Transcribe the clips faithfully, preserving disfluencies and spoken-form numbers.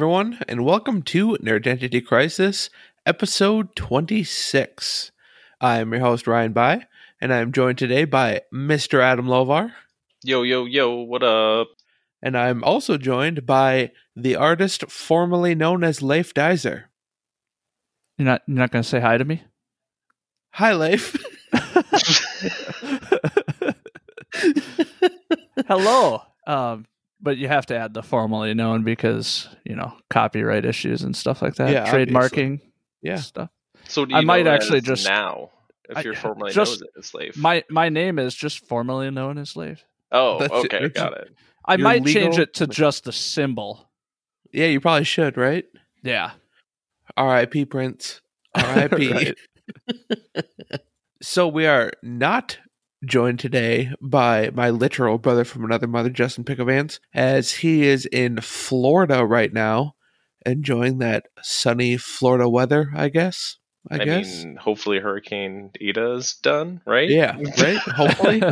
everyone, and welcome to Nerdentity Crisis, episode twenty-six. I'm your host, Ryan Bai, and I'm joined today by Mister Adam Lovar. Yo, yo, yo, what up? And I'm also joined by the artist formerly known as Leif Dizer. You're not, you're not going to say hi to me? Hi, Leif. Hello. Um, but you have to add the formally known because, you know, copyright issues and stuff like that. Yeah, trademarking. Yeah. Stuff. So do you I know might that actually just now if I, you're formally just, known as Slave. My my name is just formally known as Slave. Oh, that's okay, it. got it. I you're might legal? change it to just the symbol. Yeah, you probably should, right? Yeah. R I P Prince. R I P So we are not joined today by my literal brother from another mother, Justin Pickavance, as he is in Florida right now, enjoying that sunny Florida weather, I guess. I, I guess. mean, hopefully Hurricane Ida's done, right? Yeah, right? Hopefully.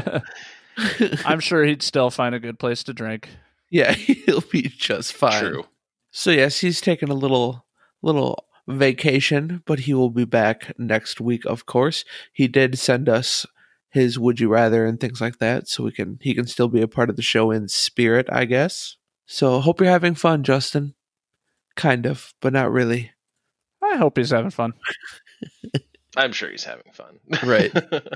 I'm sure he'd still find a good place to drink. Yeah, he'll be just fine. True. So yes, he's taking a little, little vacation, but he will be back next week, of course. He did send us his Would You Rather and things like that, so we can he can still be a part of the show in spirit, I guess. So hope you're having fun, Justin. Kind of, but not really. I hope he's having fun. I'm sure he's having fun. Right. All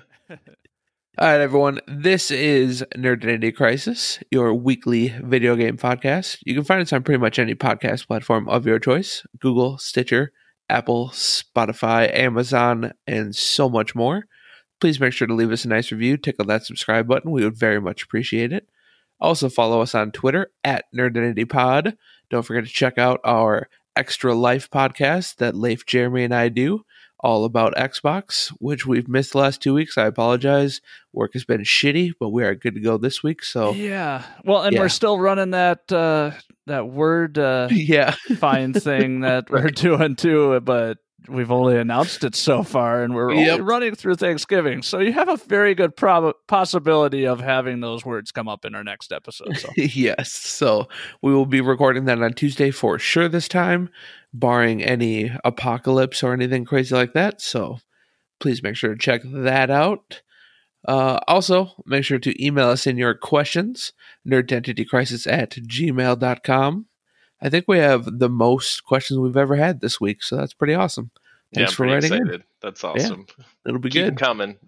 right, everyone. This is Nerdentity Crisis, your weekly video game podcast. You can find us on pretty much any podcast platform of your choice. Google, Stitcher, Apple, Spotify, Amazon, and so much more. Please make sure to leave us a nice review. Tickle that subscribe button. We would very much appreciate it. Also follow us on Twitter at NerdentityPod. Don't forget to check out our Extra Life podcast that Leif, Jeremy, and I do, all about Xbox, which we've missed the last two weeks. I apologize. Work has been shitty, but we are good to go this week. So yeah, well, and yeah. we're still running that uh, that word uh, yeah. find thing that right. we're doing too, but we've only announced it so far, and we're yep. only running through Thanksgiving. So you have a very good prob- possibility of having those words come up in our next episode. So. Yes. So we will be recording that on Tuesday for sure this time, barring any apocalypse or anything crazy like that. So please make sure to check that out. Uh, also, make sure to email us in your questions, nerdentitycrisis at gmail dot com. I think we have the most questions we've ever had this week, so that's pretty awesome. Thanks yeah, for writing excited. in. That's awesome. Yeah, it'll be Keep good. coming.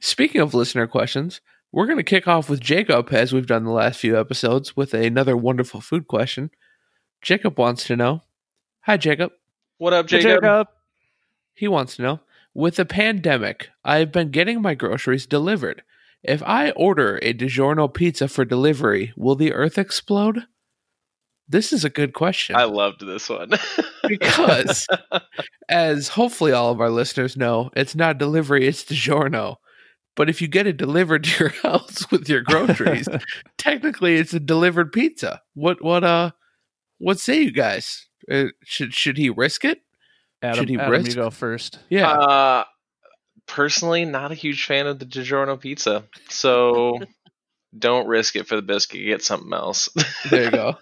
Speaking of listener questions, we're going to kick off with Jacob, as we've done the last few episodes, with another wonderful food question. Jacob wants to know. Hi, Jacob. What up, Jacob? Hey, Jacob. He wants to know, with the pandemic, I've been getting my groceries delivered. If I order a DiGiorno pizza for delivery, will the earth explode? This is a good question. I loved this one. Because, as hopefully all of our listeners know, it's not delivery, it's DiGiorno. But if you get it delivered to your house with your groceries, technically it's a delivered pizza. What what uh, what say you guys? Uh, should should he risk it? Adam, should he Adam, risk? you go first. Yeah. Uh, personally, not a huge fan of the DiGiorno pizza. So... Don't risk it for the biscuit. Get something else. There you go.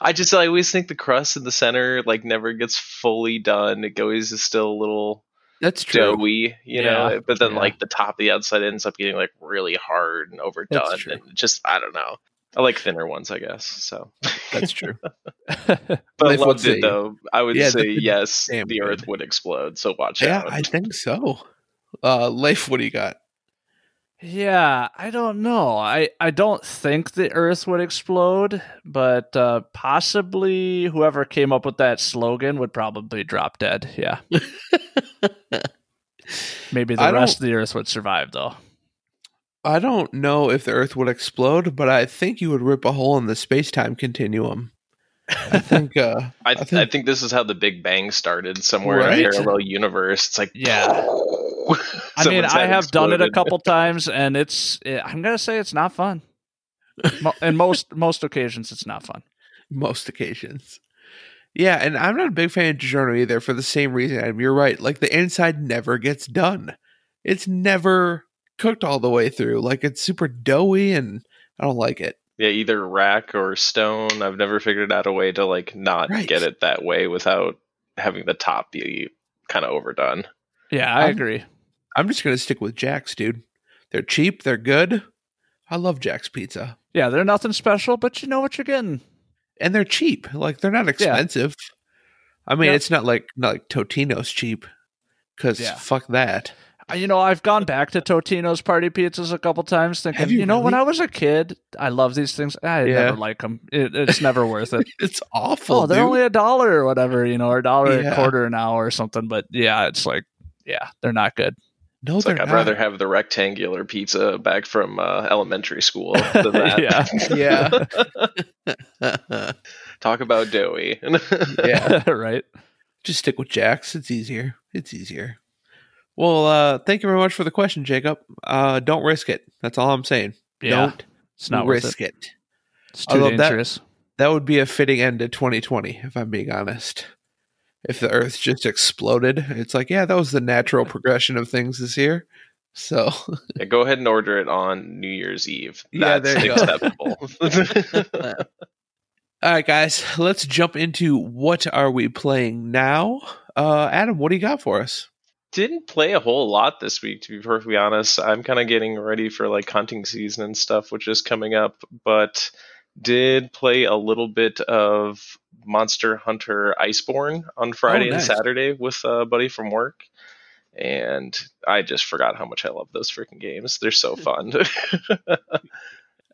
I just I always think the crust in the center like never gets fully done. It always is still a little that's true. doughy, you yeah. know. But then yeah. like the top, the outside ends up getting like really hard and overdone, and just I don't know. I like thinner ones, I guess. So that's true. But I loved it though. I would yeah, say the, yes, the good. earth would explode. So watch yeah, out. Yeah, I think so. Uh, Leif, what do you got? Yeah, I don't know. I, I don't think the earth would explode, but uh, possibly whoever came up with that slogan would probably drop dead. Yeah. Maybe the I rest of the earth would survive, though. I don't know if the earth would explode, but I think you would rip a hole in the space-time continuum. I think, uh, I, th- I, think I think this is how the Big Bang started, somewhere right? in a parallel universe. It's like... yeah. I mean, I have exploded. done it a couple times, and it's. It, I'm gonna say it's not fun. Mo- and most most occasions, it's not fun. Most occasions, yeah. And I'm not a big fan of DiGiorno either, for the same reason. Adam, you're right. Like the inside never gets done. It's never cooked all the way through. Like it's super doughy, and I don't like it. Yeah, either rack or stone. I've never figured out a way to like not right. get it that way without having the top be kind of overdone. Yeah, I I'm, agree. I'm just going to stick with Jack's, dude. They're cheap. They're good. I love Jack's Pizza. Yeah, they're nothing special, but you know what you're getting. And they're cheap. Like, they're not expensive. Yeah. I mean, yep. it's not like not like Totino's cheap, because yeah. fuck that. You know, I've gone back to Totino's Party Pizzas a couple times thinking, Have you, you know, really? when I was a kid, I love these things. I yeah. never like them. It, it's never worth it. It's awful. Oh, they're dude. only a dollar or whatever, you know, or a dollar yeah. a quarter an hour or something. But yeah, it's like, yeah, they're not good. No, it's they're like, I'd not. rather have the rectangular pizza back from uh, elementary school than that. yeah. yeah. Talk about doughy. yeah. Right. Just stick with Jack's. It's easier. It's easier. Well, uh, thank you very much for the question, Jacob. Uh, don't risk it. That's all I'm saying. Yeah, don't it's not risk it. it. It's too Although dangerous. That, that would be a fitting end to twenty twenty, if I'm being honest. If the Earth just exploded, it's like, yeah, that was the natural progression of things this year. So yeah, go ahead and order it on New Year's Eve. That's yeah, acceptable. All right, guys, let's jump into what are we playing now. Uh, Adam, what do you got for us? Didn't play a whole lot this week, to be perfectly honest. I'm kind of getting ready for like hunting season and stuff, which is coming up, but did play a little bit of Monster Hunter Iceborne on Friday oh, nice. and Saturday with a buddy from work. And I just forgot how much I love those freaking games. They're so fun.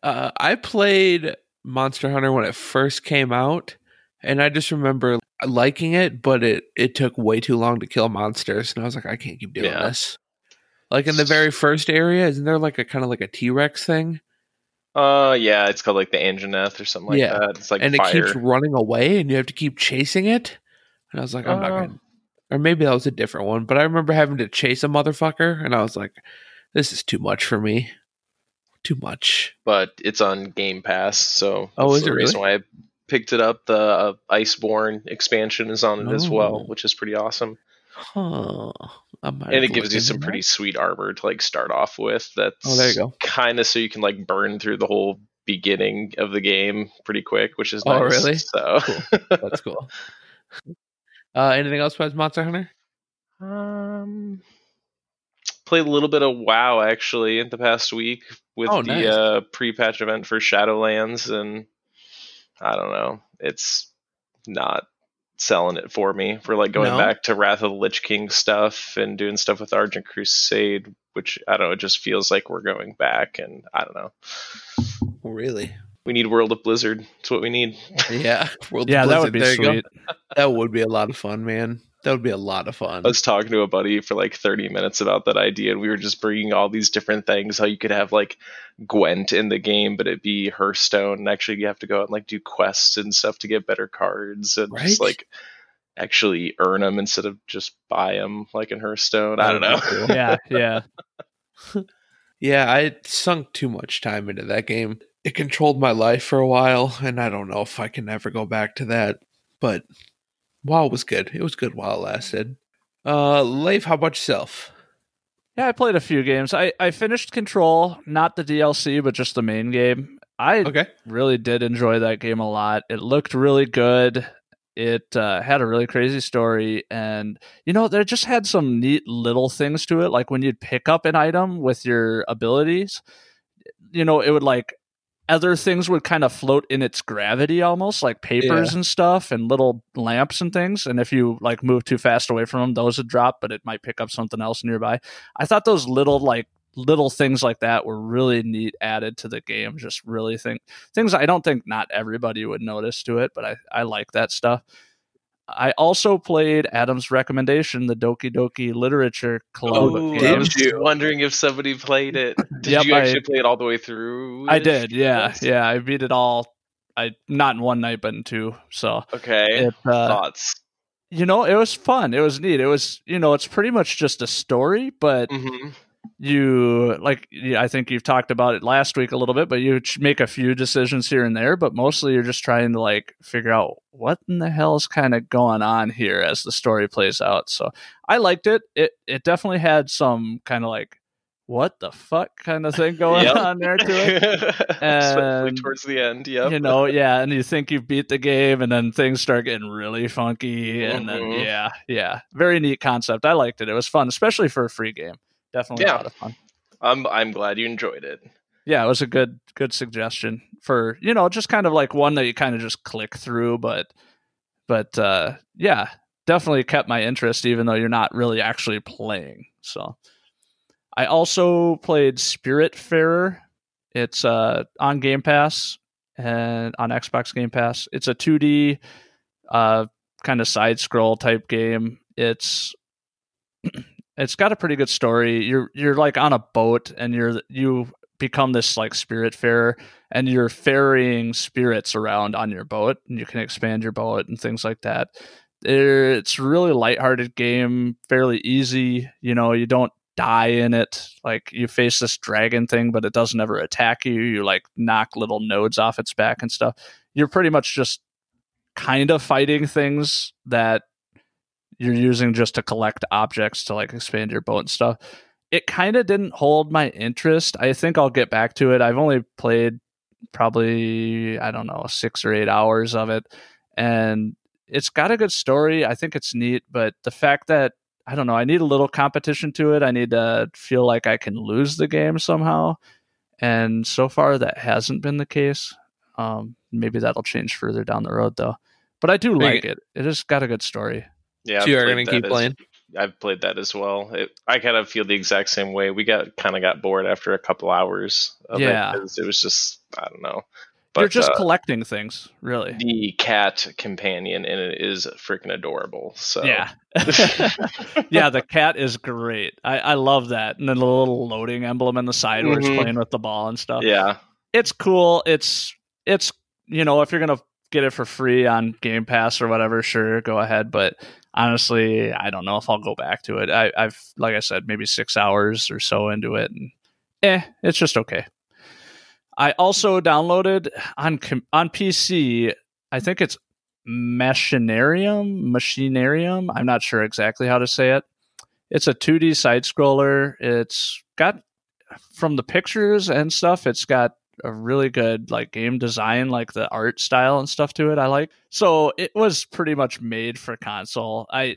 uh, I played Monster Hunter when it first came out, and I just remember liking it, but it, it took way too long to kill monsters, and I was like, I can't keep doing yeah. this. Like in the very first area, isn't there like a kind of like a T-Rex thing? Uh, yeah, it's called like the Anjanath or something like yeah. that. It's like and fire. It keeps running away, and you have to keep chasing it. And I was like, I'm uh, not gonna. Or maybe that was a different one, but I remember having to chase a motherfucker, and I was like, this is too much for me. Too much. But it's on Game Pass, so oh, that's is the it reason really? why I picked it up. The uh, Iceborne expansion is on it oh. as well, which is pretty awesome. Huh. And it gives you some pretty that. sweet armor to like start off with. That's oh, there you go. Kind of so you can like burn through the whole beginning of the game pretty quick, which is nice. Oh, really? So cool. That's cool. Uh, anything else about Monster Hunter? Um, played a little bit of WoW actually in the past week with oh, the nice. uh, pre-patch event for Shadowlands, and I don't know. It's not selling it for me. We're like going no. back to Wrath of the Lich King stuff and doing stuff with Argent Crusade, which I don't know. It just feels like we're going back, and I don't know. Really? We need World of Blizzard. It's what we need. Yeah. World yeah, of that Blizzard. Would be there sweet. That would be a lot of fun, man. That would be a lot of fun. I was talking to a buddy for like thirty minutes about that idea, and we were just bringing all these different things, how you could have like Gwent in the game, but it'd be Hearthstone, and actually you have to go out and like do quests and stuff to get better cards and right? just like actually earn them instead of just buy them like in Hearthstone. I don't know. yeah, yeah. yeah, I sunk too much time into that game. It controlled my life for a while, and I don't know if I can ever go back to that, but WoW was good. It was good while it lasted. Uh, Leif, how about yourself? Yeah, I played a few games. I, I finished Control, not the D L C, but just the main game. I okay. really did enjoy that game a lot. It looked really good. It uh, had a really crazy story. And, you know, there just had some neat little things to it. Like when you'd pick up an item with your abilities, you know, it would like... other things would kind of float in its gravity almost, like papers yeah. and stuff and little lamps and things. And if you like move too fast away from them, those would drop, but it might pick up something else nearby. I thought those little like little things like that were really neat added to the game. Just really think things I don't think not everybody would notice to it, but I, I like that stuff. I also played Adam's recommendation, the Doki Doki Literature Club. Oh, I was wondering if somebody played it. Did yep, you actually I, play it all the way through? I did, yeah. Yeah, I beat it all. I Not in one night, but in two. So Okay, it, uh, thoughts? You know, it was fun. It was neat. It was, you know, it's pretty much just a story, but... Mm-hmm. You like, I think you've talked about it last week a little bit, but you make a few decisions here and there, but mostly you're just trying to like figure out what in the hell is kind of going on here as the story plays out. So I liked it. It, it definitely had some kind of like what the fuck kind of thing going yep. on there to it. And, towards the end, yeah. You know, yeah, and you think you beat the game, and then things start getting really funky, mm-hmm. and then, yeah, yeah. Very neat concept. I liked it. It was fun, especially for a free game. Definitely yeah. a lot of fun. I'm, I'm glad you enjoyed it. Yeah, it was a good good suggestion for, you know, just kind of like one that you kind of just click through, but but uh, yeah, definitely kept my interest, even though you're not really actually playing. So I also played Spiritfarer. It's uh, on Game Pass and on Xbox Game Pass. It's a two D uh, kind of side scroll type game. It's it's got a pretty good story. You're you're like on a boat and you're you. become this like spirit farer, and you're ferrying spirits around on your boat, and you can expand your boat and things like that. It's really lighthearted game, fairly easy. You know, you don't die in it. Like, you face this dragon thing, but it doesn't ever attack you. You like knock little nodes off its back and stuff. You're pretty much just kind of fighting things that you're using just to collect objects to like expand your boat and stuff. It kind of didn't hold my interest. I think I'll get back to it. I've only played probably, I don't know, six or eight hours of it. And it's got a good story. I think it's neat. But the fact that, I don't know, I need a little competition to it. I need to feel like I can lose the game somehow. And so far, that hasn't been the case. Um, maybe that'll change further down the road, though. But I do like it. It has got a good story. Yeah, so you're going to keep playing? I've played that as well. It, I kind of feel the exact same way. We got kind of got bored after a couple hours of yeah. it. It was just, I don't know. But, You're just uh, collecting things, really. The cat companion in it is freaking adorable. So yeah, yeah, the cat is great. I, I love that. And then the little loading emblem in the side mm-hmm. where it's playing with the ball and stuff. Yeah, it's cool. It's it's you know, if you're gonna get it for free on Game Pass or whatever, sure, go ahead. But honestly, I don't know if I'll go back to it. I, I've, like I said, maybe six hours or so into it, and eh, it's just okay. I also downloaded on on P C, I think it's Machinarium, Machinarium. I'm not sure exactly how to say it. It's a two D side-scroller. It's got, from the pictures and stuff, it's got a really good like game design, like the art style and stuff to it. I like, so it was pretty much made for console. I,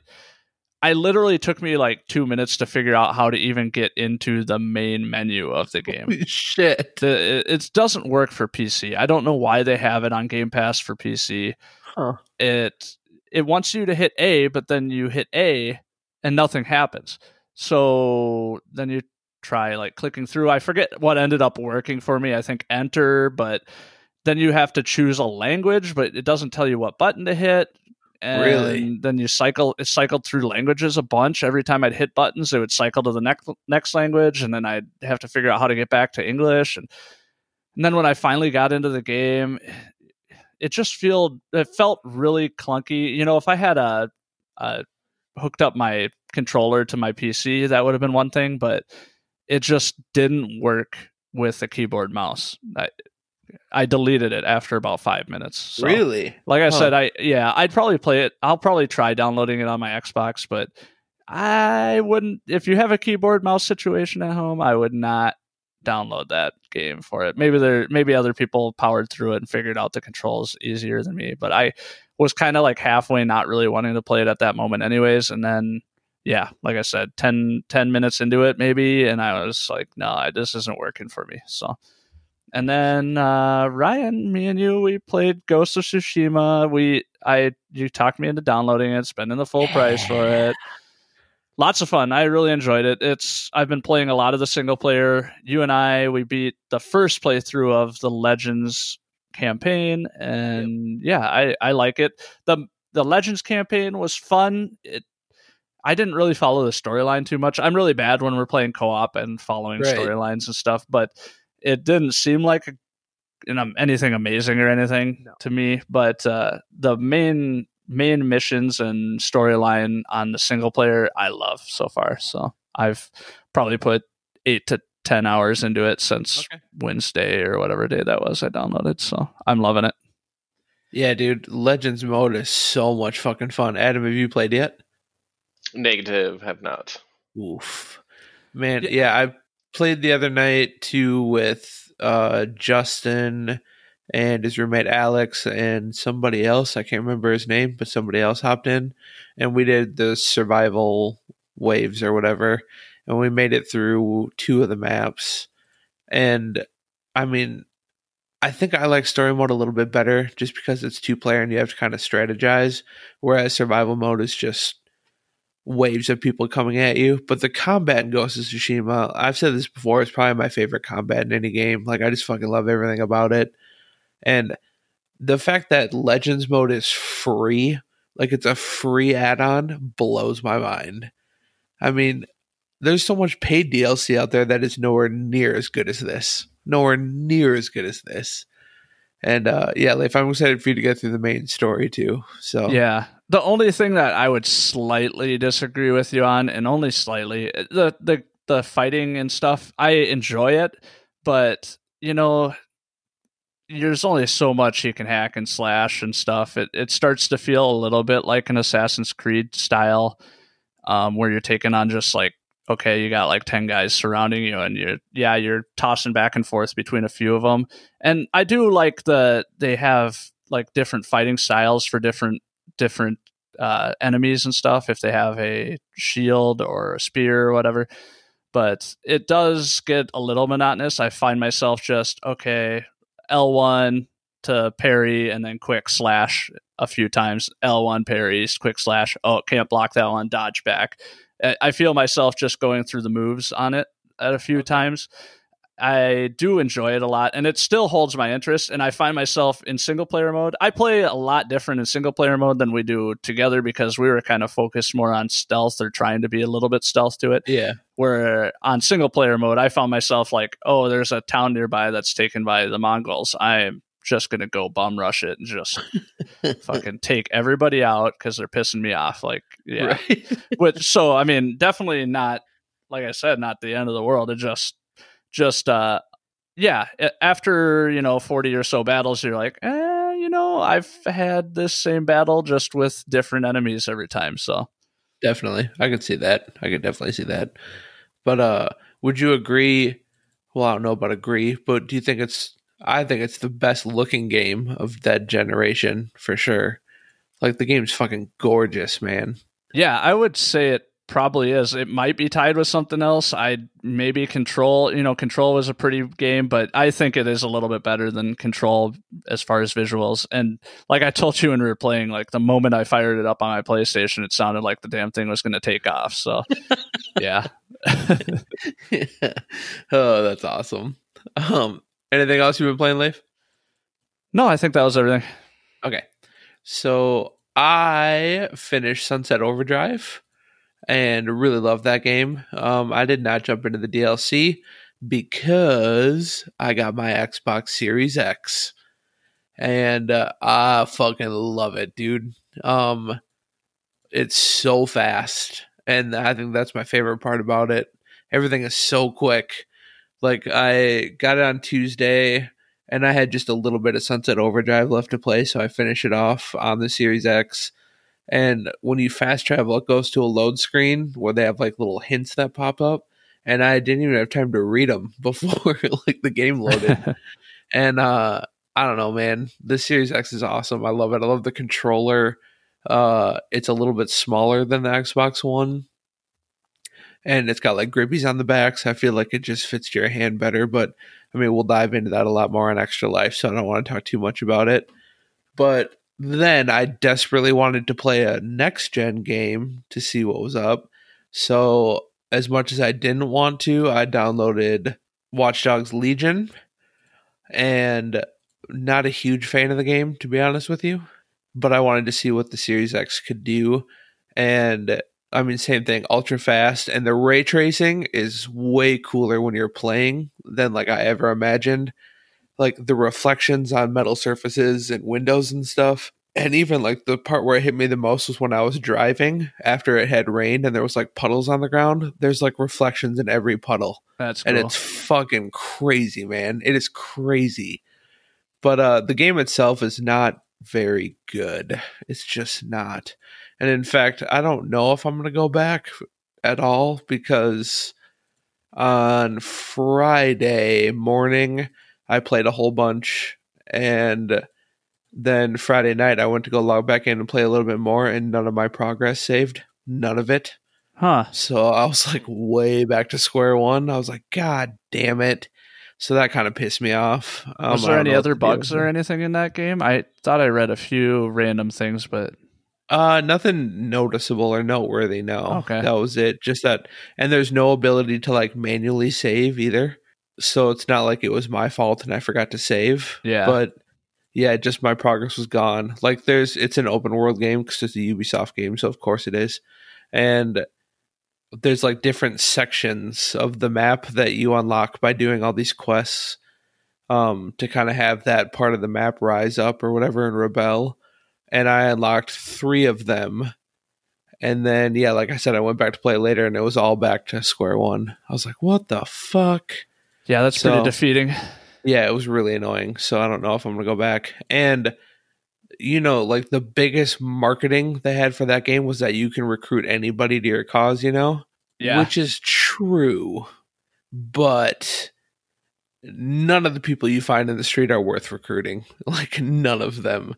I literally took me like two minutes to figure out how to even get into the main menu of the game. Holy shit. The, it, it doesn't work for P C. I don't know why they have it on Game Pass for P C. Huh. It, it wants you to hit A, but then you hit A and nothing happens. So then you try like clicking through. I forget what ended up working for me. I think enter, but then you have to choose a language, but it doesn't tell you what button to hit. And really? Then you cycle, it cycled through languages a bunch. Every time I'd hit buttons, it would cycle to the next next language. And then I'd have to figure out how to get back to English. And, and then when I finally got into the game, it just felt, it felt really clunky. You know, if I had a, a hooked up my controller to my P C, that would have been one thing, but it just didn't work with the keyboard mouse. I, I deleted it after about five minutes. So, really? Like I huh. said, I yeah, I'd probably play it. I'll probably try downloading it on my Xbox, but I wouldn't. If you have a keyboard mouse situation at home, I would not download that game for it. Maybe there, maybe other people powered through it and figured out the controls easier than me, but I was kind of like halfway, not really wanting to play it at that moment anyways. And then yeah, like I said, ten, ten minutes into it maybe, and I was like, no, nah, this isn't working for me. So, and then uh, Ryan, me and you, we played Ghost of Tsushima. We, I, you talked me into downloading it, spending the full price for it. Lots of fun. I really enjoyed it. It's I've been playing a lot of the single player. You and I, we beat the first playthrough of the Legends campaign, and yep. yeah, I, I like it. the The Legends campaign was fun. It. I didn't really follow the storyline too much. I'm really bad when we're playing co-op and following right. storylines and stuff, but it didn't seem like a, you know, anything amazing or anything no. to me. But uh, the main main missions and storyline on the single player, I love so far. So I've probably put eight to ten hours into it since okay. Wednesday or whatever day that was I downloaded. So I'm loving it. Yeah, dude, Legends mode is so much fucking fun. Adam, have you played yet? Negative, have not. Oof, man. Yeah, I played the other night too with uh, Justin and his roommate Alex and somebody else. I can't remember his name, but somebody else hopped in, and we did the survival waves or whatever, and we made it through two of the maps. And I mean, I think I like story mode a little bit better just because it's two player and you have to kind of strategize, whereas survival mode is just waves of people coming at you. But the combat in Ghost of Tsushima, I've said this before, it's probably my favorite combat in any game. Like, I just fucking love everything about it. And the fact that Legends mode is free, like it's a free add-on, blows my mind. I mean, there's so much paid D L C out there that is nowhere near as good as this. Nowhere near as good as this. And uh, yeah, Leif, I'm excited for you to get through the main story too. So yeah, the only thing that I would slightly disagree with you on, and only slightly, the the the fighting and stuff, I enjoy it, but you know, there's only so much you can hack and slash and stuff. It it starts to feel a little bit like an Assassin's Creed style, um, where you're taking on just like, okay, you got like ten guys surrounding you, and you're, yeah, you're tossing back and forth between a few of them. And I do like the, they have like different fighting styles for different, different uh, enemies and stuff, if they have a shield or a spear or whatever, but it does get a little monotonous. I find myself just, okay, L one to parry and then quick slash a few times, L one parries, quick slash. Oh, can't block that one, dodge back. I feel myself just going through the moves on it at a few times. I do enjoy it a lot, and it still holds my interest, and I find myself in single-player mode. I play a lot different in single-player mode than we do together because we were kind of focused more on stealth or trying to be a little bit stealth to it. Yeah. Where on single-player mode, I found myself like, oh, there's a town nearby that's taken by the Mongols. I'm just going to go bum rush it and just fucking take everybody out because they're pissing me off. Like, yeah. Right. Which, so, I mean, definitely not, like I said, not the end of the world. It just, just, uh, yeah. After, you know, forty or so battles, you're like, eh, you know, I've had this same battle just with different enemies every time. So definitely. I could see that. I could definitely see that. But, uh, would you agree? Well, I don't know about agree, but do you think it's, I think it's the best looking game of that generation for sure. Like, the game's fucking gorgeous, man. Yeah, I would say it probably is. It might be tied with something else. I maybe Control, you know, Control was a pretty game, but I think it is a little bit better than Control as far as visuals. And like I told you when we were playing, like the moment I fired it up on my PlayStation, it sounded like the damn thing was going to take off. So yeah. Yeah. Oh, that's awesome. Um, Anything else you've been playing, Leif? No, I think that was everything. Okay. So I finished Sunset Overdrive and really loved that game. Um, I did not jump into the D L C because I got my Xbox Series X. And uh, I fucking love it, dude. Um, it's so fast. And I think that's my favorite part about it. Everything is so quick. Like, I got it on Tuesday, and I had just a little bit of Sunset Overdrive left to play, so I finished it off on the Series X. And when you fast travel, it goes to a load screen where they have, like, little hints that pop up, and I didn't even have time to read them before, like, the game loaded. And uh, I don't know, man. The Series X is awesome. I love it. I love the controller. Uh, it's a little bit smaller than the Xbox One. And it's got like grippies on the back, so I feel like it just fits your hand better. But I mean, we'll dive into that a lot more on Extra Life, so I don't want to talk too much about it. But then I desperately wanted to play a next-gen game to see what was up. So as much as I didn't want to, I downloaded Watch Dogs Legion. And not a huge fan of the game, to be honest with you. But I wanted to see what the Series X could do. And I mean, same thing, ultra fast, and the ray tracing is way cooler when you're playing than like I ever imagined. Like the reflections on metal surfaces and windows and stuff. And even like the part where it hit me the most was when I was driving after it had rained and there was like puddles on the ground. There's like reflections in every puddle. That's cool. And it's fucking crazy, man. It is crazy. But uh, the game itself is not very good. It's just not. And in fact, I don't know if I'm going to go back at all because on Friday morning, I played a whole bunch, and then Friday night, I went to go log back in and play a little bit more, and none of my progress saved. None of it. Huh. So I was like way back to square one. I was like, God damn it. So that kind of pissed me off. Um, was there any other bugs or anything in that game? I thought I read a few random things, but... Uh, nothing noticeable or noteworthy, no. Okay. That was it. Just that... And there's no ability to like manually save either. So it's not like it was my fault and I forgot to save. Yeah. But... Yeah, just my progress was gone. Like, there's, it's an open world game because it's a Ubisoft game, so of course it is. And there's like different sections of the map that you unlock by doing all these quests um, to kind of have that part of the map rise up or whatever and rebel. And I unlocked three of them. And then, yeah, like I said, I went back to play later and it was all back to square one. I was like, what the fuck? Yeah, that's so, pretty defeating. Yeah, it was really annoying, so I don't know if I'm going to go back. And, you know, like, the biggest marketing they had for that game was that you can recruit anybody to your cause, you know? Yeah. Which is true, but none of the people you find in the street are worth recruiting. Like, none of them.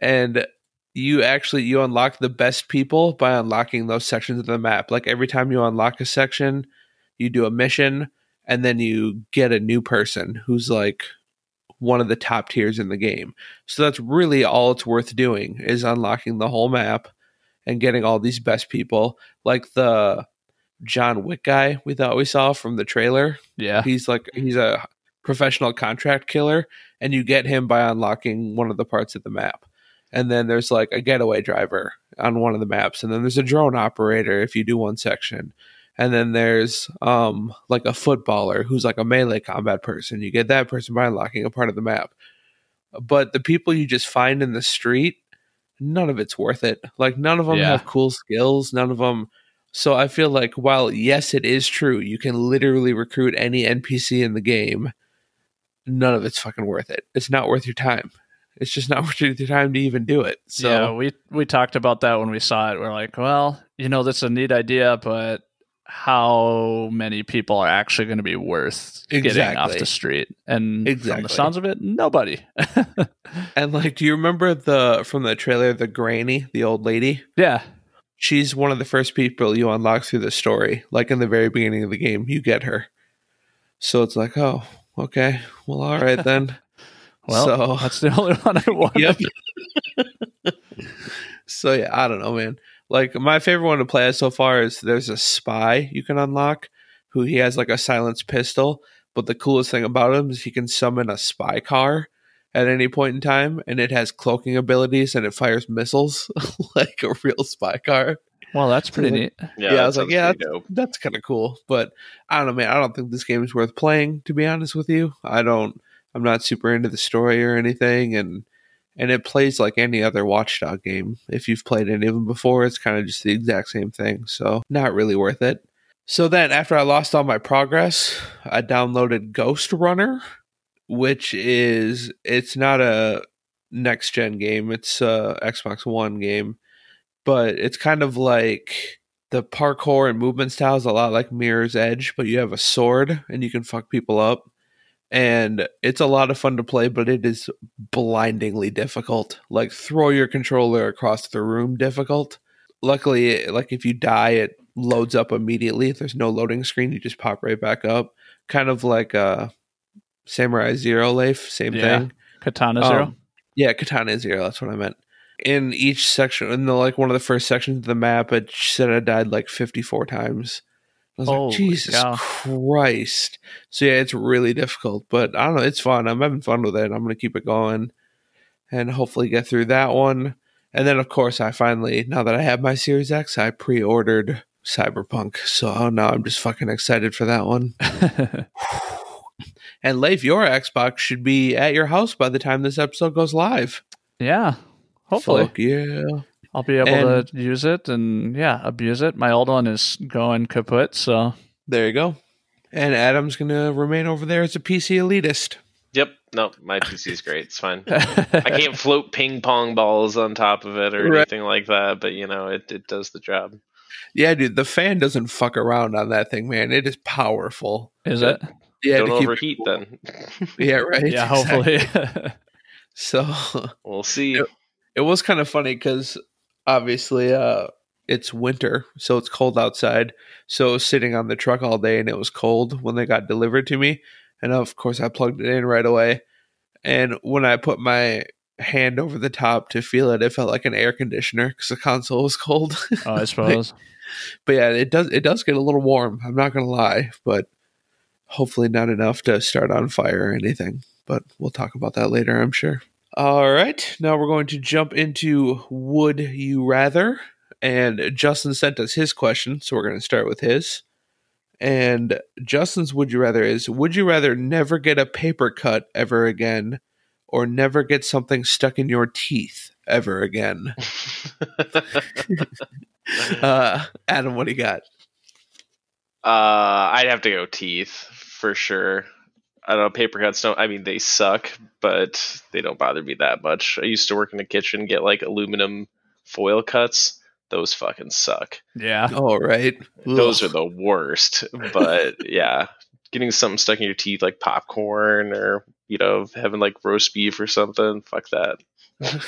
And you actually, you unlock the best people by unlocking those sections of the map. Like, every time you unlock a section, you do a mission, and then you get a new person who's like one of the top tiers in the game. So that's really all it's worth doing is unlocking the whole map and getting all these best people. Like the John Wick guy we thought we saw from the trailer. Yeah. He's like, he's a professional contract killer, and you get him by unlocking one of the parts of the map. And then there's like a getaway driver on one of the maps. And then there's a drone operator if you do one section. And then there's um, like a footballer who's like a melee combat person. You get that person by unlocking a part of the map. But the people you just find in the street, none of it's worth it. Like none of them yeah. have cool skills. None of them. So I feel like while, yes, it is true, you can literally recruit any N P C in the game. None of it's fucking worth it. It's not worth your time. It's just not worth your time to even do it. So yeah, we, we talked about that when we saw it. We're like, well, you know, that's a neat idea, but how many people are actually going to be worth exactly. getting off the street? And exactly. from the sounds of it, nobody. And like, do you remember the from the trailer, the granny, the old lady? Yeah. She's one of the first people you unlock through the story. Like in the very beginning of the game, you get her. So it's like, oh, okay. Well, all right then. Well, so, that's the only one I wanted. Yep. So yeah, I don't know, man. Like, my favorite one to play as so far is there's a spy you can unlock who he has, like, a silenced pistol. But the coolest thing about him is he can summon a spy car at any point in time, and it has cloaking abilities, and it fires missiles like a real spy car. Well, that's pretty so, neat. Yeah, yeah I was like, yeah, that's, that's kind of cool. But I don't know, man. I don't think this game is worth playing, to be honest with you. I don't – I'm not super into the story or anything, and – And it plays like any other Watchdog game. If you've played any of them before, it's kind of just the exact same thing. So not really worth it. So then after I lost all my progress, I downloaded Ghost Runner, which is, it's not a next-gen game. It's a Xbox One game. But it's kind of like the parkour and movement style is a lot like Mirror's Edge, but you have a sword and you can fuck people up. And it's a lot of fun to play, but it is blindingly difficult. Like, throw your controller across the room difficult. Luckily, like, if you die, it loads up immediately. If there's no loading screen, you just pop right back up. Kind of like uh, Samurai Zero, Leif. Same yeah. thing. Katana Zero? Um, yeah, Katana Zero. That's what I meant. In each section, in the like one of the first sections of the map, it said I died like fifty-four times. I was Holy like, Jesus cow. Christ. So, yeah, it's really difficult, but I don't know. It's fun. I'm having fun with it. I'm going to keep it going and hopefully get through that one. And then, of course, I finally, now that I have my Series X, I pre-ordered Cyberpunk. So, now I'm just fucking excited for that one. And, Leif, your Xbox should be at your house by the time this episode goes live. Yeah, hopefully. Fuck yeah. I'll be able and, to use it and, yeah, abuse it. My old one is going kaput, so... There you go. And Adam's going to remain over there as a P C elitist. Yep. No, my P C's great. It's fine. I can't float ping pong balls on top of it or right. anything like that, but, you know, it, it does the job. Yeah, dude, the fan doesn't fuck around on that thing, man. It is powerful. Is it? Yeah. Don't overheat cool. then. Yeah, right. Yeah, hopefully. Exactly. So we'll see. It, it was kind of funny because obviously uh, it's winter, so it's cold outside. So I was sitting on the truck all day, and it was cold when they got delivered to me. And of course, I plugged it in right away. And when I put my hand over the top to feel it, it felt like an air conditioner because the console was cold. Oh, I suppose. But yeah, it does. It does get a little warm. I'm not gonna lie, but hopefully not enough to start on fire or anything. But we'll talk about that later, I'm sure. All right, now we're going to jump into Would You Rather, and Justin sent us his question, so we're going to start with his. And Justin's Would You Rather is, would you rather never get a paper cut ever again, or never get something stuck in your teeth ever again? uh, Adam, what do you got? Uh, I'd have to go teeth, for sure. I don't know, paper cuts don't, I mean, they suck, but they don't bother me that much. I used to work in the kitchen, get like aluminum foil cuts. Those fucking suck. Yeah. All right. Those Ugh. are the worst. But yeah, getting something stuck in your teeth like popcorn or, you know, having like roast beef or something. Fuck that.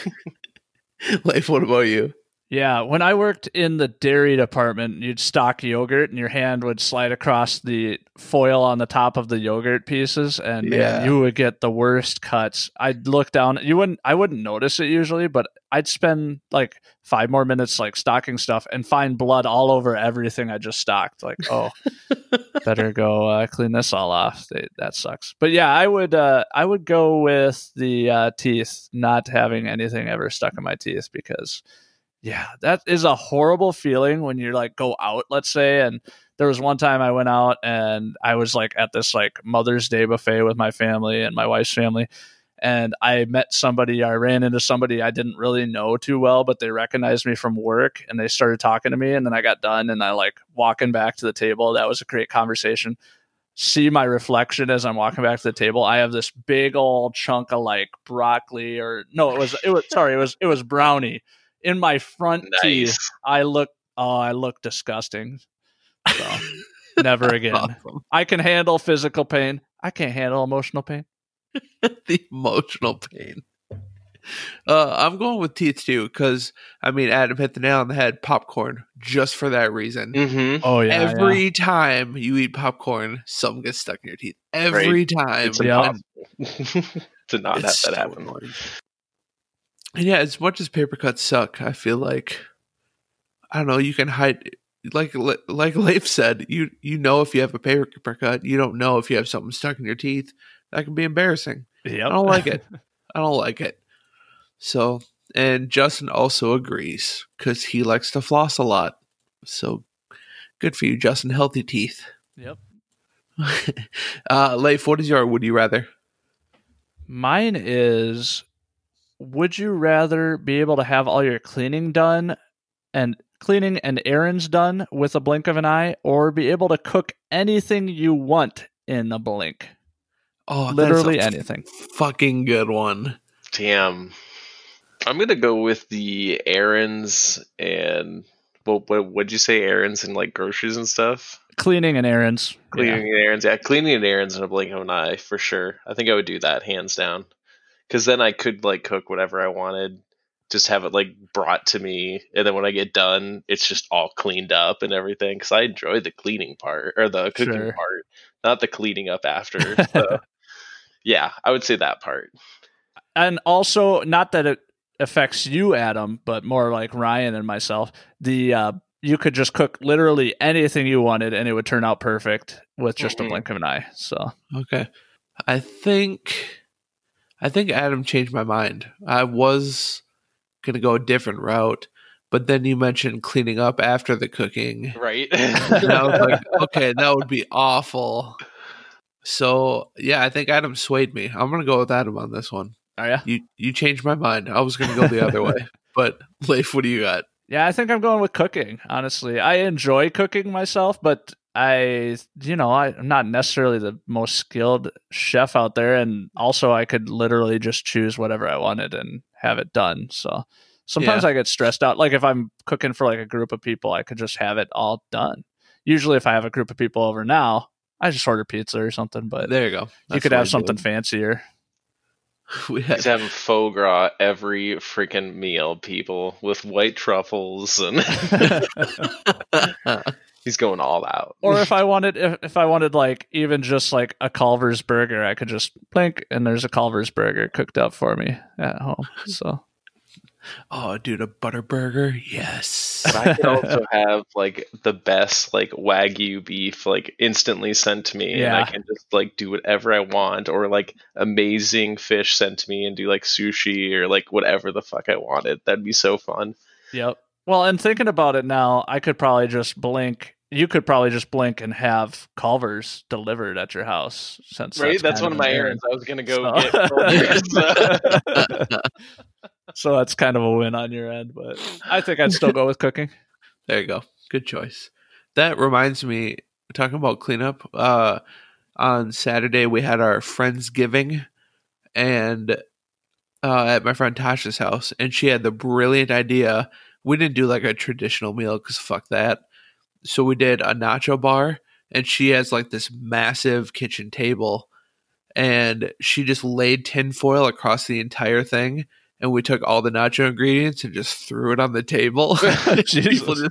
Leif, what about you? Yeah, when I worked in the dairy department, you'd stock yogurt and your hand would slide across the foil on the top of the yogurt pieces, and yeah. man, you would get the worst cuts. I'd look down, you wouldn't I wouldn't notice it usually, but I'd spend like five more minutes like stocking stuff and find blood all over everything I just stocked. Like, oh, better go uh, clean this all off. They, that sucks. But yeah, I would uh, I would go with the uh, teeth, not having anything ever stuck in my teeth, because yeah, that is a horrible feeling when you're like go out, let's say. And there was one time I went out and I was like at this like Mother's Day buffet with my family and my wife's family. And I met somebody, I ran into somebody I didn't really know too well, but they recognized me from work and they started talking to me. And then I got done and I like walking back to the table. That was a great conversation. See my reflection as I'm walking back to the table. I have this big old chunk of like broccoli or no, it was, it was, sorry, it was, it was brownie. In my front nice. teeth, I look. Oh, I look disgusting. So, never again. Awesome. I can handle physical pain. I can't handle emotional pain. The emotional pain. Uh, I'm going with teeth too, because I mean, Adam hit the nail on the head. Popcorn, just for that reason. Mm-hmm. Oh yeah. Every yeah. time you eat popcorn, something gets stuck in your teeth. Every right. time. It's impossible to not have that happen. And yeah, as much as paper cuts suck, I feel like, I don't know, you can hide, like like Leif said, you you know if you have a paper cut, you don't know if you have something stuck in your teeth. That can be embarrassing. Yep. I don't like it. I don't like it. So, and Justin also agrees because he likes to floss a lot. So, good for you, Justin. Healthy teeth. Yep. uh, Leif, what is your would you rather? Mine is... would you rather be able to have all your cleaning done and cleaning and errands done with a blink of an eye, or be able to cook anything you want in a blink? Oh, literally anything. Fucking good one. Damn. I'm going to go with the errands and well, what would you say? Errands and like groceries and stuff? Cleaning and errands. Cleaning yeah. and errands. Yeah. Cleaning and errands in a blink of an eye for sure. I think I would do that hands down. Because then I could, like, cook whatever I wanted, just have it, like, brought to me. And then when I get done, it's just all cleaned up and everything. Because I enjoy the cleaning part, or the cooking sure. part, not the cleaning up after. So, yeah, I would say that part. And also, not that it affects you, Adam, but more like Ryan and myself, the uh, you could just cook literally anything you wanted, and it would turn out perfect with just mm-hmm. a blink of an eye. So okay. I think... I think Adam changed my mind. I was going to go a different route, but then you mentioned cleaning up after the cooking. Right. And I was like, okay, that would be awful. So, yeah, I think Adam swayed me. I'm going to go with Adam on this one. Oh, yeah? You, you changed my mind. I was going to go the other way. But, Leif, what do you got? Yeah, I think I'm going with cooking, honestly. I enjoy cooking myself, but... I, you know, I, I'm not necessarily the most skilled chef out there. And also I could literally just choose whatever I wanted and have it done. So Sometimes yeah. I get stressed out. Like if I'm cooking for like a group of people, I could just have it all done. Usually if I have a group of people over now, I just order pizza or something. But there you go. That's you could have something fancier. We had... He's having faux gras every freaking meal, people, with white truffles, and he's going all out. Or if I wanted, if, if I wanted, like even just like a Culver's burger, I could just blink, and there's a Culver's burger cooked up for me at home. So, oh, dude, a butter burger, yes. And I could also have like the best like Wagyu beef, like instantly sent to me, yeah. and I can just like do whatever I want, or like amazing fish sent to me, and do like sushi or like whatever the fuck I wanted. That'd be so fun. Yep. Well, and thinking about it now, I could probably just blink. You could probably just blink and have Culver's delivered at your house. Since right, that's, that's one of my errands. I was going to go so. get Culver's. So that's kind of a win on your end, but I think I'd still go with cooking. There you go. Good choice. That reminds me, talking about cleanup, uh, on Saturday we had our Friendsgiving, and uh, at my friend Tasha's house, and she had the brilliant idea. We didn't do like a traditional meal because fuck that. So we did a nacho bar, and she has like this massive kitchen table, and she just laid tinfoil across the entire thing, and we took all the nacho ingredients and just threw it on the table. and, people just,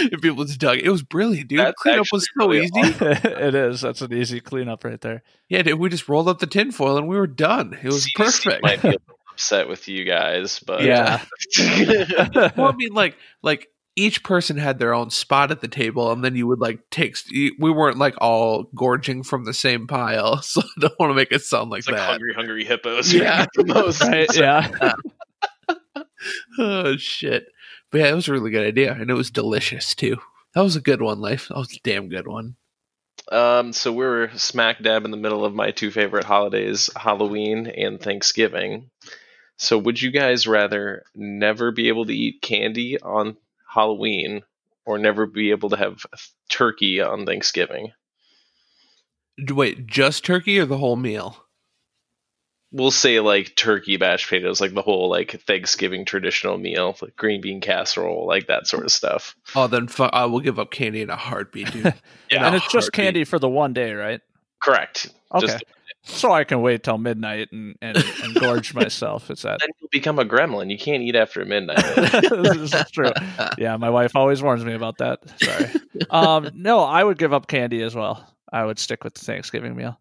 and people just dug it. It was brilliant, dude. That's cleanup was so really easy. It is. That's an easy cleanup right there. Yeah, dude. We just rolled up the tinfoil and we were done. It was See, perfect. Upset with you guys, but yeah. Well, I mean, like, like each person had their own spot at the table, and then you would like take. We weren't like all gorging from the same pile, so I don't want to make it sound like it's that. Like hungry, hungry hippos. Yeah, most, right? Yeah. Oh shit! But yeah, it was a really good idea, and it was delicious too. That was a good one, Leif. That was a damn good one. Um, so we're smack dab in the middle of my two favorite holidays, Halloween and Thanksgiving. So would you guys rather never be able to eat candy on Halloween or never be able to have turkey on Thanksgiving? Wait, just turkey or the whole meal? We'll say like turkey, mashed potatoes, like the whole like Thanksgiving traditional meal, like green bean casserole, like that sort of stuff. Oh, then fu- I will give up candy in a heartbeat, dude. Yeah, and it's heartbeat. Just candy for the one day, right? Correct. Okay. Just- So I can wait till midnight and, and, and gorge myself. It's that. Then you'll become a gremlin. You can't eat after midnight. This is true. Yeah, my wife always warns me about that. Sorry. Um, no, I would give up candy as well. I would stick with the Thanksgiving meal.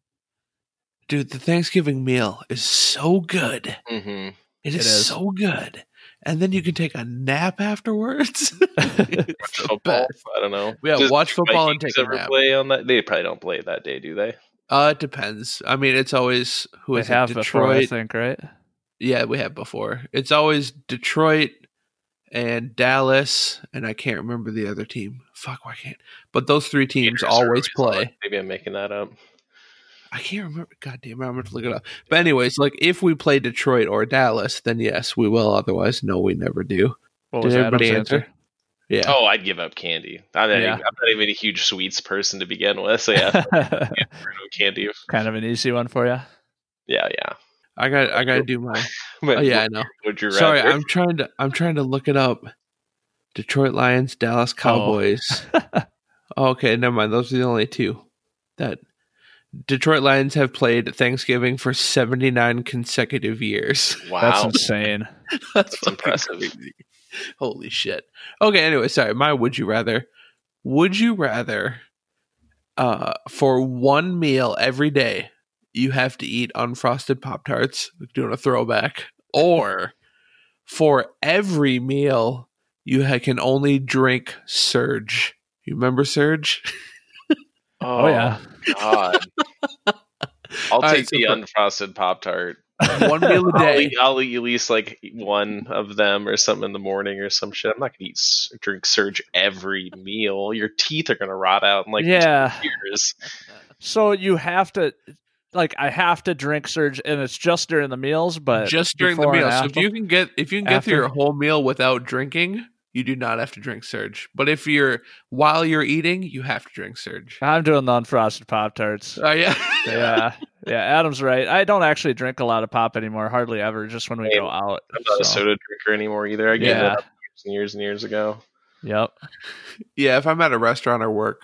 Dude, the Thanksgiving meal is so good. Mm-hmm. It, is it is so good. And then you can take a nap afterwards. Watch football. I don't know. Yeah, Does watch football and take a nap. Play on that? They probably don't play that day, do they? Uh, it depends. I mean, it's always who is it? Detroit. Before, I think, right? Yeah, we have before. It's always Detroit and Dallas, and I can't remember the other team. Fuck, why can't? But those three teams always play. Maybe I'm making that up. I can't remember. God damn it, I'm going to look it up. But anyways, like if we play Detroit or Dallas, then yes, we will. Otherwise, no, we never do. What Did was everybody answer? answer? Yeah. Oh, I'd give up candy. I'm not, yeah. even, I'm not even a huge sweets person to begin with. So yeah, candy. Kind of an easy one for you. Yeah, yeah. I got. I got to do my. But, oh yeah, I know. Would you Sorry, rather? I'm trying to. I'm trying to look it up. Detroit Lions, Dallas Cowboys. Oh. Okay, never mind. Those are the only two. That Detroit Lions have played Thanksgiving for seventy-nine consecutive years. Wow, that's insane. That's, that's impressive. Crazy. Holy shit. Okay, anyway, sorry. My would you rather. Would you rather uh, for one meal every day you have to eat unfrosted Pop-Tarts, doing a throwback, or for every meal you ha- can only drink Surge? You remember Surge? Oh, oh yeah. God. I'll take right, the so unfrosted Pop-Tart. One meal a day. I'll eat, I'll eat at least like one of them or something in the morning or some shit. I'm not gonna eat drink Surge every meal. Your teeth are gonna rot out in like yeah. two years. So you have to, like, I have to drink Surge, and it's just during the meals, but just during the meal. So if you can get if you can get after, through your whole meal without drinking, you do not have to drink Surge. But if you're while you're eating, you have to drink Surge. I'm doing the unfrosted Pop Tarts. Oh yeah, yeah. yeah, Adam's right. I don't actually drink a lot of pop anymore, hardly ever, just when we hey, go out. I'm not so. a soda drinker anymore either. I gave yeah. it up years and years and years ago. Yep. Yeah, if I'm at a restaurant or work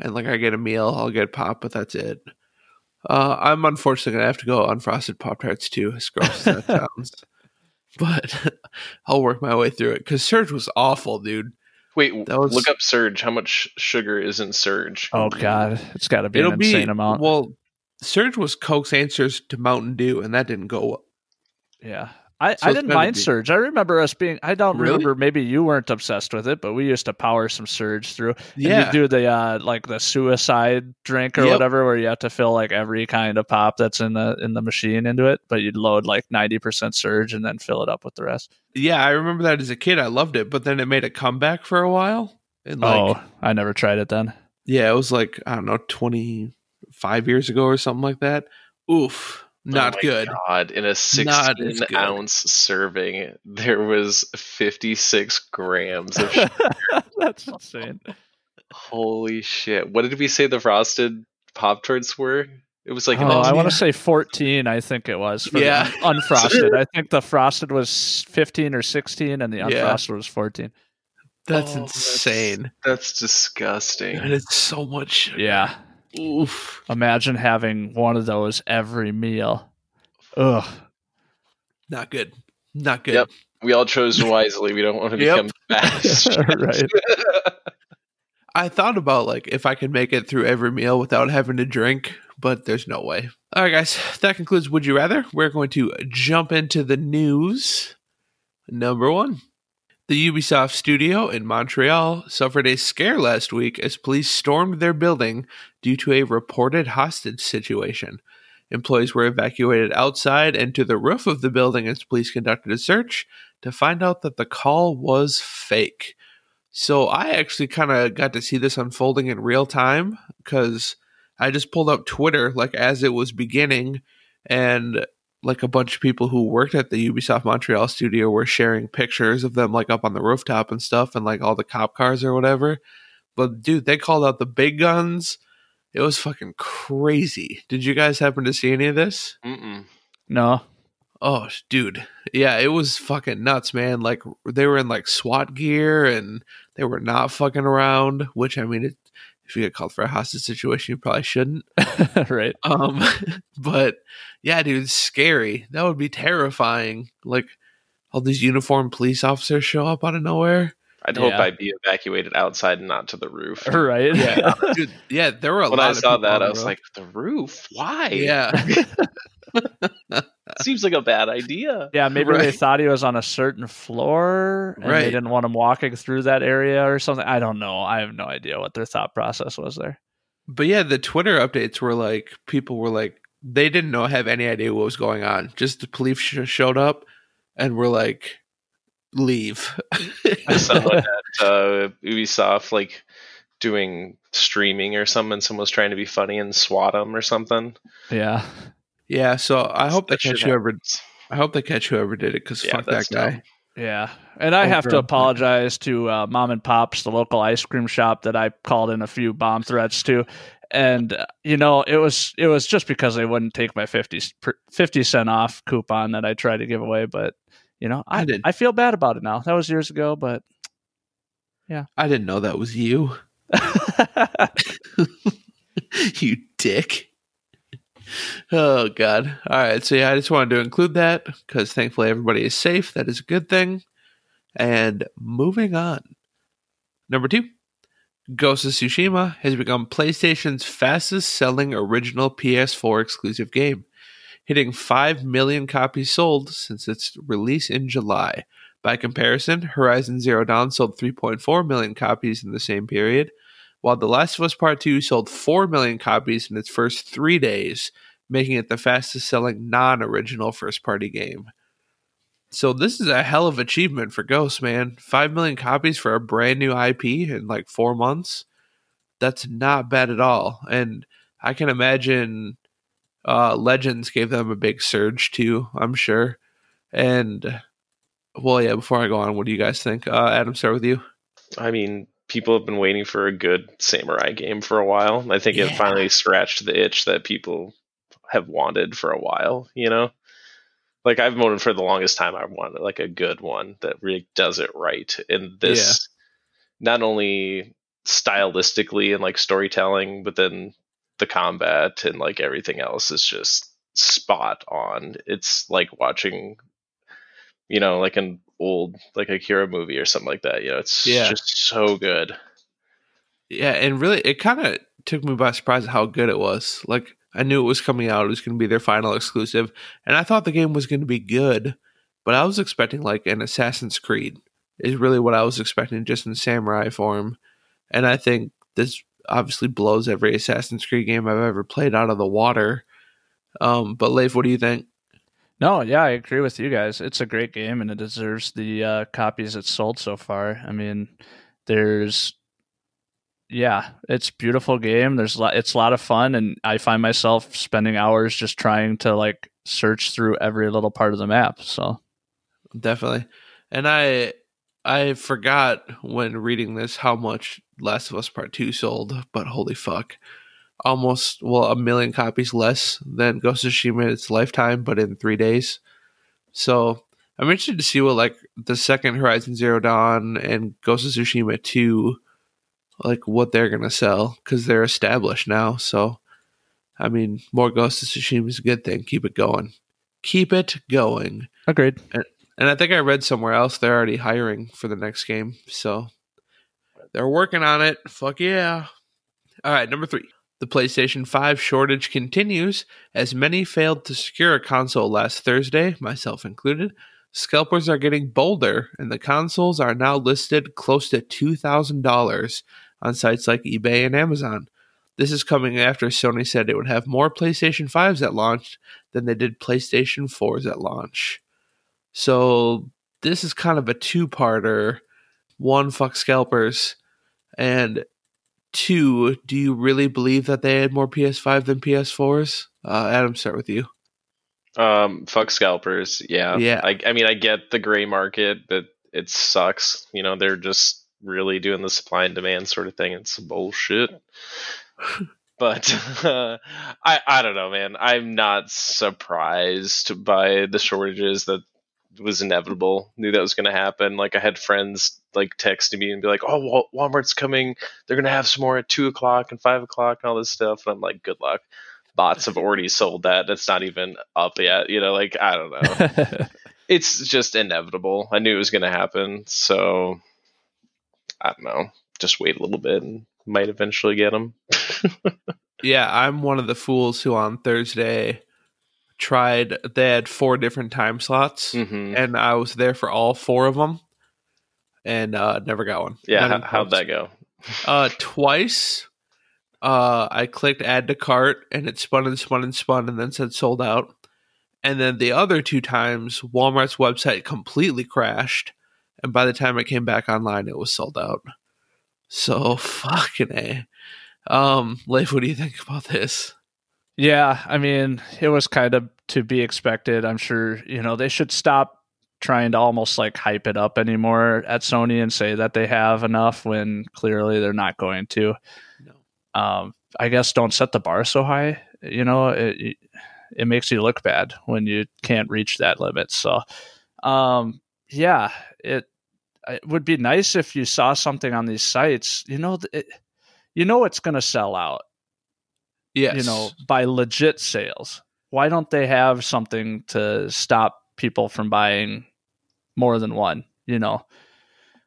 and like I get a meal, I'll get pop, but that's it. Uh, I'm unfortunately going to have to go unfrosted Pop-Tarts too, as gross as that sounds. But I'll work my way through it, because Surge was awful, dude. Wait, that was... look up Surge. How much sugar is in Surge? Oh, God. It's got to be It'll an insane be, amount. Well, Surge was Coke's answers to Mountain Dew, and that didn't go well. Yeah. I, so I didn't mind be... Surge. I remember us being... I don't really? remember. Maybe you weren't obsessed with it, but we used to power some Surge through. Yeah. And you do the uh, like the suicide drink or yep. whatever, where you have to fill like every kind of pop that's in the in the machine into it, but you'd load like ninety percent Surge and then fill it up with the rest. Yeah, I remember that as a kid. I loved it, but then it made a comeback for a while. And, like, oh, I never tried it then. Yeah, it was like, I don't know, twenty-five years ago or something like that. Oof. Not oh good. God, in a sixteen ounce serving, there was fifty-six grams of sugar. That's insane. Holy shit. What did we say the frosted Pop-Tarts were? It was like, oh, an I want to say fourteen, I think it was. For yeah. The unfrosted. I think the frosted was fifteen or sixteen, and the unfrosted yeah. was fourteen. That's oh, insane. That's, that's disgusting. And it's so much sugar. Yeah. Oof. Imagine having one of those every meal. Ugh. Not good. Not good. Yep. We all chose wisely. We don't want to yep. become fast. Right. I thought about like if I could make it through every meal without having to drink, but there's no way. All right, guys. That concludes Would You Rather. We're going to jump into the news. Number one. The Ubisoft studio in Montreal suffered a scare last week as police stormed their building due to a reported hostage situation. Employees were evacuated outside and to the roof of the building as police conducted a search to find out that the call was fake. So I actually kind of got to see this unfolding in real time because I just pulled up Twitter like as it was beginning, and like a bunch of people who worked at the Ubisoft Montreal studio were sharing pictures of them like up on the rooftop and stuff and like all the cop cars or whatever. But dude, they called out the big guns. It was fucking crazy. Did you guys happen to see any of this? Mm-mm. No. Oh, dude. Yeah, it was fucking nuts, man. Like they were in like SWAT gear and they were not fucking around, which I mean, it, if you get called for a hostage situation, you probably shouldn't. Right. Um, but yeah, dude, scary. That would be terrifying. Like all these uniformed police officers show up out of nowhere. I'd yeah. hope I'd be evacuated outside and not to the roof. Right. Yeah. Dude, yeah, there were a when lot of When I saw that, I was like, the roof? Why? Yeah. Seems like a bad idea. Yeah, maybe right. they thought he was on a certain floor and right. they didn't want him walking through that area or something. I don't know. I have no idea what their thought process was there. But yeah, the Twitter updates were like, people were like, they didn't know, have any idea what was going on. Just the police sh- showed up and were like, leave. I saw that uh, Ubisoft like doing streaming or something. Someone was trying to be funny and swat them or something. Yeah. Yeah, so I hope they catch whoever. I hope they catch whoever did it, because yeah, fuck that guy. Dumb. Yeah, and I oh, have girl. to apologize to uh, Mom and Pops, the local ice cream shop that I called in a few bomb threats to, and uh, you know it was it was just because they wouldn't take my fifty cent off coupon that I tried to give away, but you know I, I did. I feel bad about it now. That was years ago, but yeah, I didn't know that was you. You dick. Oh, God. All right. So, yeah, I just wanted to include that because thankfully everybody is safe. That is a good thing. And moving on. Number two, Ghost of Tsushima has become PlayStation's fastest selling original P S four exclusive game, hitting five million copies sold since its release in July. By comparison, Horizon Zero Dawn sold three point four million copies in the same period, while The Last of Us Part two sold four million copies in its first three days, making it the fastest-selling non-original first-party game. So this is a hell of an achievement for Ghost, man. five million copies for a brand-new I P in, like, four months? That's not bad at all. And I can imagine uh, Legends gave them a big surge, too, I'm sure. And, well, yeah, before I go on, what do you guys think? Uh, Adam, start with you. I mean... people have been waiting for a good samurai game for a while. I think yeah. it finally scratched the itch that people have wanted for a while, you know? Like, I've wanted for the longest time, I wanted, like, a good one that really does it right. And this, yeah. not only stylistically and, like, storytelling, but then the combat and, like, everything else is just spot on. It's like watching, you know, like an old, like, Akira movie or something like that. You know, it's yeah. just so good. Yeah, and really, it kind of took me by surprise how good it was. Like, I knew it was coming out. It was going to be their final exclusive. And I thought the game was going to be good, but I was expecting like an Assassin's Creed is really what I was expecting, just in samurai form. And I think this obviously blows every Assassin's Creed game I've ever played out of the water. Um, but Leif, what do you think? No, yeah, I agree with you guys. It's a great game and it deserves the uh, copies it's sold so far. I mean, there's... Yeah, it's a beautiful game. There's lo- it's a lot of fun, and I find myself spending hours just trying to like search through every little part of the map. So definitely, and I I forgot when reading this how much Last of Us Part Two sold, but holy fuck, almost well a million copies less than Ghost of Tsushima in its lifetime, but in three days. So I'm interested to see what like the second Horizon Zero Dawn and Ghost of Tsushima Two. Like what they're gonna sell because they're established now. So, I mean, more Ghost of Tsushima is a good thing. Keep it going. Keep it going. Agreed. And, and I think I read somewhere else they're already hiring for the next game. So they're working on it. Fuck yeah! All right, number three. The PlayStation five shortage continues as many failed to secure a console last Thursday, myself included. Scalpers are getting bolder, and the consoles are now listed close to two thousand dollars on sites like eBay and Amazon. This is coming after Sony said it would have more PlayStation fives at launch than they did PlayStation fours at launch. So this is kind of a two-parter. One, fuck scalpers. And two, do you really believe that they had more P S five than P S fours? Uh, Adam, start with you. Um, fuck scalpers. Yeah. Yeah. I, I mean, I get the gray market, but it sucks. You know, they're just really doing the supply and demand sort of thing. It's bullshit. But uh, I, I don't know, man. I'm not surprised by the shortages. That was inevitable. Knew that was going to happen. Like I had friends like texting me and be like, "Oh, Walmart's coming. They're going to have some more at two o'clock and five o'clock and all this stuff." And I'm like, "Good luck." Bots have already sold that. That's not even up yet. You know, like, I don't know. It's just inevitable. I knew it was going to happen. So, I don't know. Just wait a little bit and might eventually get them. Yeah, I'm one of the fools who on Thursday tried, they had four different time slots. Mm-hmm. And I was there for all four of them. And uh, never got one. Yeah, how, how'd that go? uh, twice. Uh, I clicked add to cart and it spun and spun and spun and then said sold out. And then the other two times, Walmart's website completely crashed. And by the time it came back online, it was sold out. So fucking A. Um, Leif, what do you think about this? Yeah, I mean, it was kind of to be expected. I'm sure, you know, they should stop trying to almost like hype it up anymore at Sony and say that they have enough when clearly they're not going to. No. Um, I guess don't set the bar so high, you know, it, it makes you look bad when you can't reach that limit. So, um, yeah, it, it would be nice if you saw something on these sites, you know, it, you know, it's going to sell out, yes. you know, by legit sales. Why don't they have something to stop people from buying more than one, you know?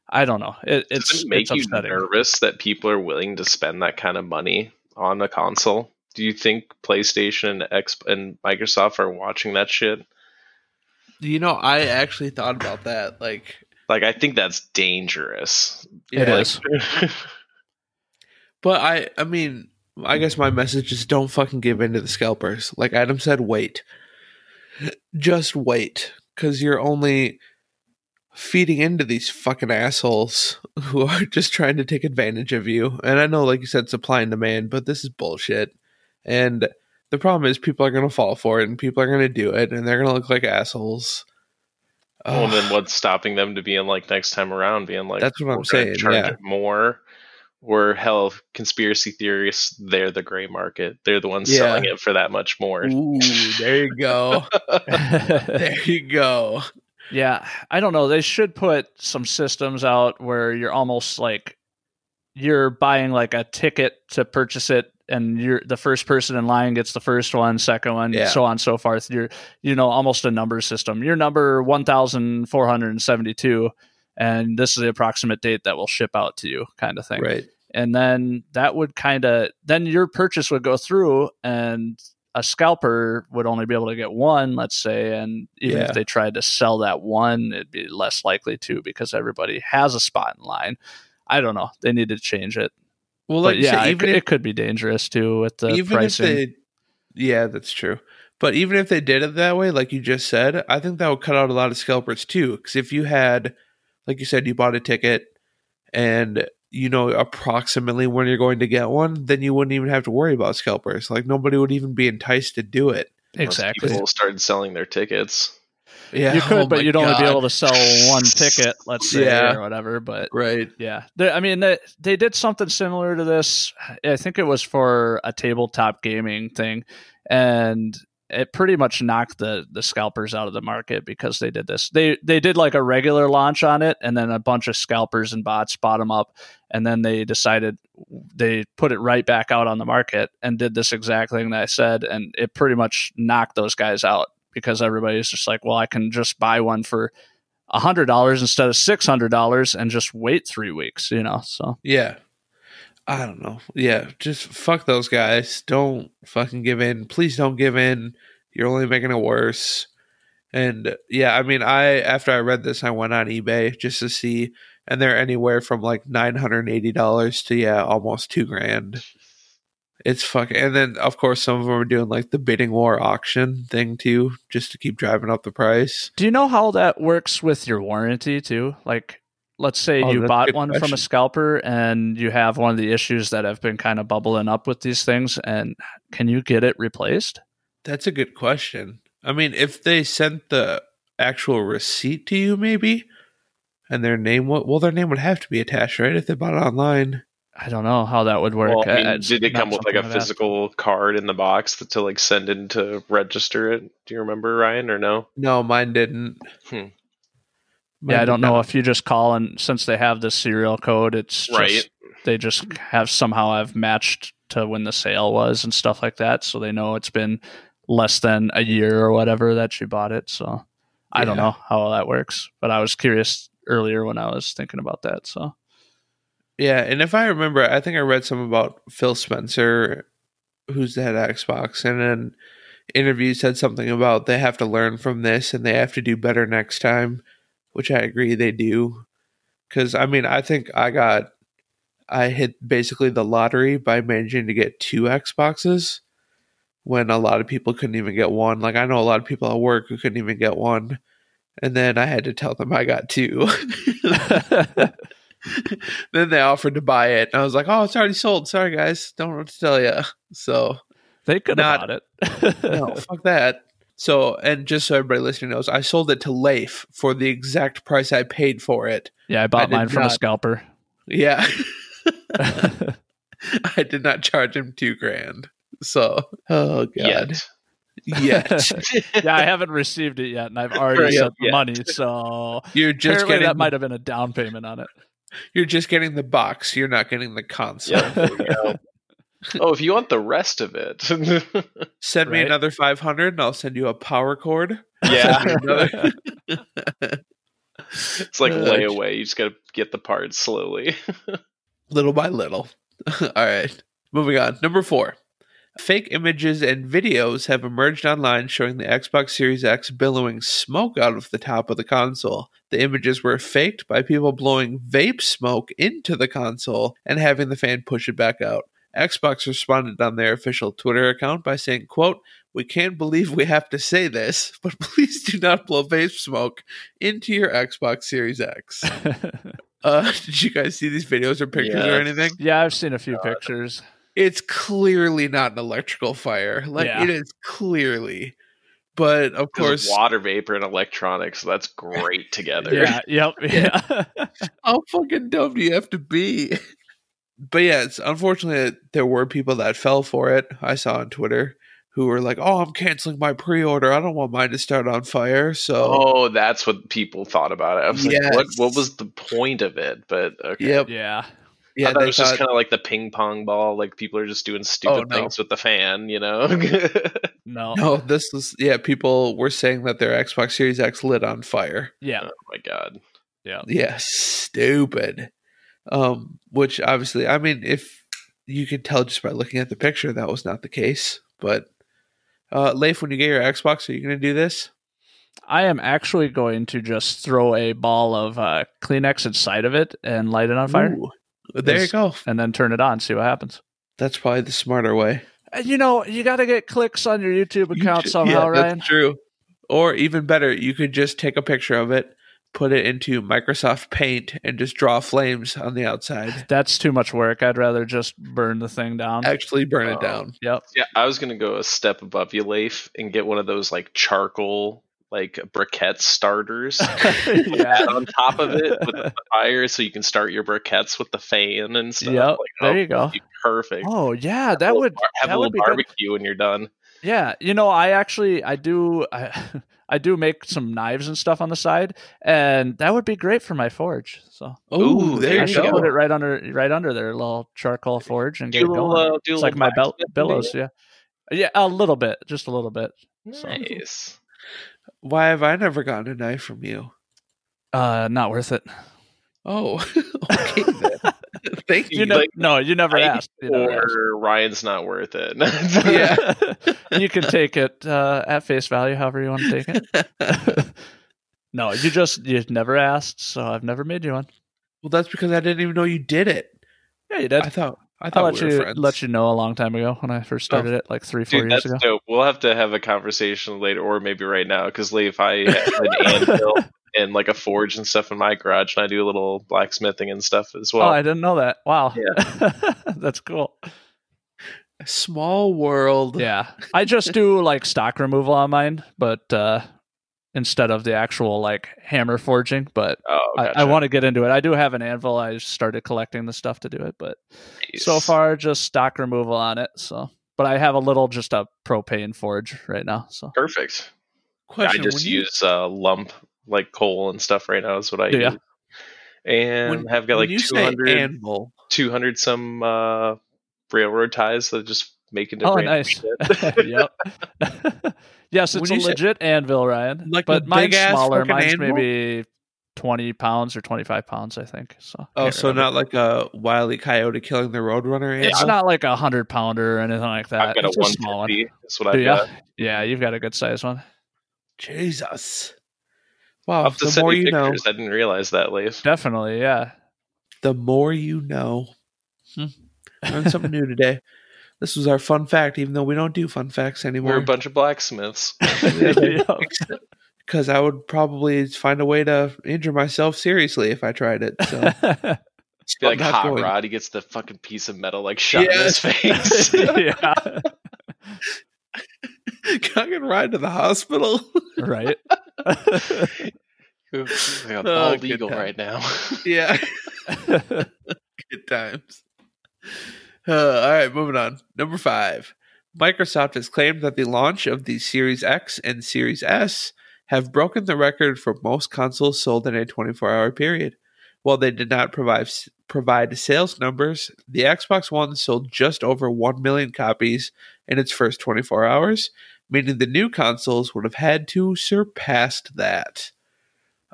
I don't know. It, it's Does it make it's you upsetting. Nervous that people are willing to spend that kind of money on a console? Do you think PlayStation and X and Microsoft are watching that shit? You know, I actually thought about that. Like, like I think that's dangerous. Yeah. It is. But I, I mean, I guess my message is don't fucking give in to the scalpers. Like Adam said, wait. Just wait, because you're only feeding into these fucking assholes who are just trying to take advantage of you. And I know, like you said, supply and demand, but this is bullshit. And the problem is people are going to fall for it and people are going to do it and they're going to look like assholes. Well, oh, then what's stopping them to being like next time around being like, that's what I'm saying. Charge yeah. it more Or hell, conspiracy theorists, they're the gray market. They're the ones yeah. selling it for that much more. Ooh, there you go. There you go. Yeah, I don't know. They should put some systems out where you're almost like you're buying like a ticket to purchase it, and you're the first person in line gets the first one, second one, yeah. so on so forth. You're, you know, almost a number system. You're number one thousand four hundred seventy-two, and this is the approximate date that will ship out to you, kind of thing. Right. And then that would kind of, then your purchase would go through, and a scalper would only be able to get one, let's say. And even yeah. if they tried to sell that one, it'd be less likely to, because everybody has a spot in line. I don't know. They need to change it. Well, like, but yeah, so even it, if, it could be dangerous too with the even pricing. If they, yeah, that's true. But even if they did it that way, like you just said, I think that would cut out a lot of scalpers too. Because if you had, like you said, you bought a ticket and you know approximately when you're going to get one, then you wouldn't even have to worry about scalpers. Like nobody would even be enticed to do it. Exactly. People started selling their tickets. Yeah, you could, oh but you'd God. only be able to sell one ticket, let's say, yeah. or whatever. But right, yeah, they, I mean, they, they did something similar to this. I think it was for a tabletop gaming thing, and it pretty much knocked the the scalpers out of the market because they did this. They they did like a regular launch on it, and then a bunch of scalpers and bots bought them up, and then they decided they put it right back out on the market and did this exact thing that I said, and it pretty much knocked those guys out. Because everybody's just like, well, I can just buy one for a hundred dollars instead of six hundred dollars and just wait three weeks, you know. So yeah, I don't know. Yeah, just fuck those guys. Don't fucking give in. Please don't give in. You're only making it worse. And yeah, I mean, I after I read this, I went on eBay just to see, and they're anywhere from like nine hundred and eighty dollars to yeah, almost two grand. It's fucking, and then of course some of them are doing like the bidding war auction thing too, just to keep driving up the price. Do you know how that works with your warranty too? Like, let's say oh, you bought one question. from a scalper, and you have one of the issues that have been kind of bubbling up with these things, and can you get it replaced? That's a good question. I mean, if they sent the actual receipt to you, maybe, and their name, would, well, their name would have to be attached, right? If they bought it online. I don't know how that would work. Well, I mean, did it come with like a physical card in the box to like send in to register it? Do you remember, Ryan, or no? No, mine didn't. Hmm. Mine yeah, I don't know if you just call, and since they have the serial code, it's right. Just, they just have somehow have matched to when the sale was and stuff like that, so they know it's been less than a year or whatever that you bought it. So yeah. I don't know how that works, but I was curious earlier when I was thinking about that. So. Yeah, and if I remember, I think I read some about Phil Spencer, who's the head of Xbox, and an interview said something about they have to learn from this and they have to do better next time, which I agree they do. Because, I mean, I think I got, I hit basically the lottery by managing to get two Xboxes when a lot of people couldn't even get one. Like, I know a lot of people at work who couldn't even get one, and then I had to tell them I got two. Then they offered to buy it, and I was like, "Oh, it's already sold. Sorry, guys, don't know what to tell you." So they could not have bought it. No, fuck that. So, and just so everybody listening knows, I sold it to Leif for the exact price I paid for it. Yeah, I bought I mine from not, a scalper. Yeah, I did not charge him two grand. So, oh god. Yet. Yet. Yeah, I haven't received it yet, and I've already sent the money. So you're just apparently getting that might have been a down payment on it. You're just getting the box. You're not getting the console. Yeah. Oh, if you want the rest of it, send right? me another five hundred, and I'll send you a power cord. Yeah, it's like layaway. You just gotta get the parts slowly, little by little. All right, moving on. Number four: fake images and videos have emerged online showing the Xbox Series X billowing smoke out of the top of the console. The images were faked by people blowing vape smoke into the console and having the fan push it back out. Xbox responded on their official Twitter account by saying, quote, "We can't believe we have to say this, but please do not blow vape smoke into your Xbox Series X." uh, did you guys see these videos or pictures yeah. or anything? Yeah, I've seen a few uh, pictures. It's clearly not an electrical fire. Like, yeah. It is clearly. But, of course... water vapor and electronics, so that's great together. Yeah, yep, yeah. How fucking dumb do you have to be? but yeah, it's unfortunately there were people that fell for it. I saw on Twitter who were like, "Oh, I'm canceling my pre-order. I don't want mine to start on fire." So, oh, that's what people thought about it. I was yes. like, "What? What was the point of it?" But okay, yep. yeah, yeah, I thought it was thought, just kind of like the ping pong ball. Like people are just doing stupid oh, no. things with the fan, you know? no, no, this was yeah. People were saying that their Xbox Series X lit on fire. Yeah. Oh my god. Yeah. Yeah. Stupid. Um, which obviously, I mean, if you can tell just by looking at the picture, that was not the case. But uh, Leif, when you get your Xbox, are you going to do this? I am actually going to just throw a ball of uh, Kleenex inside of it and light it on fire. Ooh, there you go. And then turn it on, see what happens. That's probably the smarter way. You know, you got to get clicks on your YouTube account you, somehow, yeah, Ryan. That's true. Or even better, you could just take a picture of it, put it into Microsoft Paint, and just draw flames on the outside. That's too much work. I'd rather just burn the thing down. Actually burn um, it down. Yep. Yeah, I was going to go a step above you, Leif, and get one of those like charcoal, like briquette starters yeah. on top of it with the fire so you can start your briquettes with the fan and stuff. Yep. Like, oh, there you go. Perfect. Oh, yeah. Have that would bar- have that a little barbecue good. When you're done. Yeah. You know, I actually, I do... I, I do make some knives and stuff on the side, and that would be great for my forge. So, oh, there I you should go. Put it right under, right under their little charcoal forge, and do get little, going. Uh, do it's like my belt, billows, yeah, yeah, a little bit, just a little bit. Nice. So. Why have I never gotten a knife from you? Uh, not worth it. Oh, okay. Then. Thank you. you know, like, no, you never asked. You never or asked. Ryan's not worth it. yeah, you can take it uh, at face value, however you want to take it. no, you just you never asked, so I've never made you one. Well, that's because I didn't even know you did it. Yeah, you did. I thought I thought I let we were you friends. Let you know a long time ago when I first started oh, it, like three, four dude, years that's ago. Dope. We'll have to have a conversation later, or maybe right now, because Leif, I had an anvil. And like a forge and stuff in my garage, and I do a little blacksmithing and stuff as well. Oh, I didn't know that. Wow. Yeah. That's cool. A small world. Yeah. I just do like stock removal on mine, but uh, instead of the actual like hammer forging, but oh, gotcha. I, I want to get into it. I do have an anvil. I started collecting the stuff to do it, but nice. So far just stock removal on it. So, but I have a little, just a propane forge right now. So perfect. Question, I just use you... uh, lump. Like coal and stuff right now is what I yeah. use. And when, I've got like two hundred, two hundred some uh, railroad ties that just make into oh, nice. Shit. yep. yes, it's when a legit say, anvil, Ryan. Like but mine's smaller. Mine's anvil? Maybe twenty pounds or twenty-five pounds, I think. So. Oh, so remember. Not like a Wile E. Coyote killing the Roadrunner anvil? It's not like a one hundred pounder or anything like that. I've got it's a one fifty. One. That's what I've yeah. got. Yeah, you've got a good size one. Jesus. Wow, up to the more you pictures. Know. I didn't realize that, Leif. Definitely, yeah. The more you know. Hmm. Learned something new today. This was our fun fact, even though we don't do fun facts anymore. We're a bunch of blacksmiths. Because I would probably find a way to injure myself seriously if I tried it. So. Be like Hot going. Rod, he gets the fucking piece of metal like shot yeah. in his face. yeah. Can I get a ride to the hospital? Right. Got all oh, legal right now. yeah. Good times. Uh, all right, moving on. Number five. Microsoft has claimed that the launch of the Series X and Series S have broken the record for most consoles sold in a twenty-four hour period. While they did not provide provide sales numbers, the Xbox One sold just over one million copies in its first twenty-four hours, meaning the new consoles would have had to surpass that.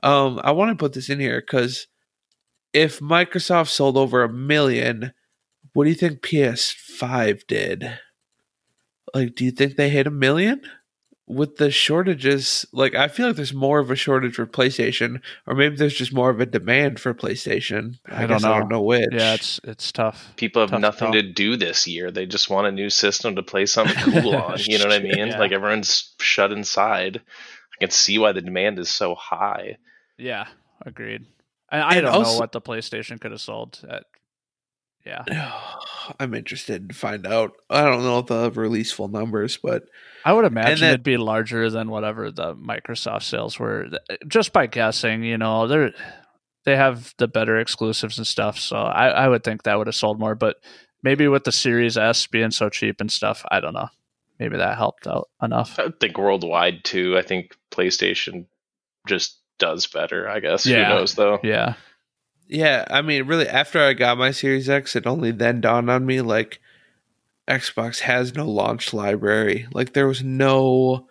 Um, I want to put this in here because if Microsoft sold over a million, what do you think P S five did? Like, do you think they hit a million? With the shortages, like, I feel like there's more of a shortage for PlayStation, or maybe there's just more of a demand for PlayStation. I, I guess don't know. I don't know which. Yeah, it's it's tough. People have tough nothing to, to do this year. They just want a new system to play something cool on. You know what I mean? Yeah. Like, everyone's shut inside. I can see why the demand is so high. Yeah, agreed. And I and don't also, know what the PlayStation could have sold at. Yeah, I'm interested to find out. I don't know the releaseful numbers, but I would imagine then, it'd be larger than whatever the Microsoft sales were. Just by guessing, you know, there they have the better exclusives and stuff. So I, I would think that would have sold more, but maybe with the Series S being so cheap and stuff, I don't know. Maybe that helped out enough. I think worldwide too. I think PlayStation just does better, I guess. Yeah. Who knows though? Yeah. Yeah. I mean, really, after I got my Series X, it only then dawned on me, like, Xbox has no launch library. Like, there was no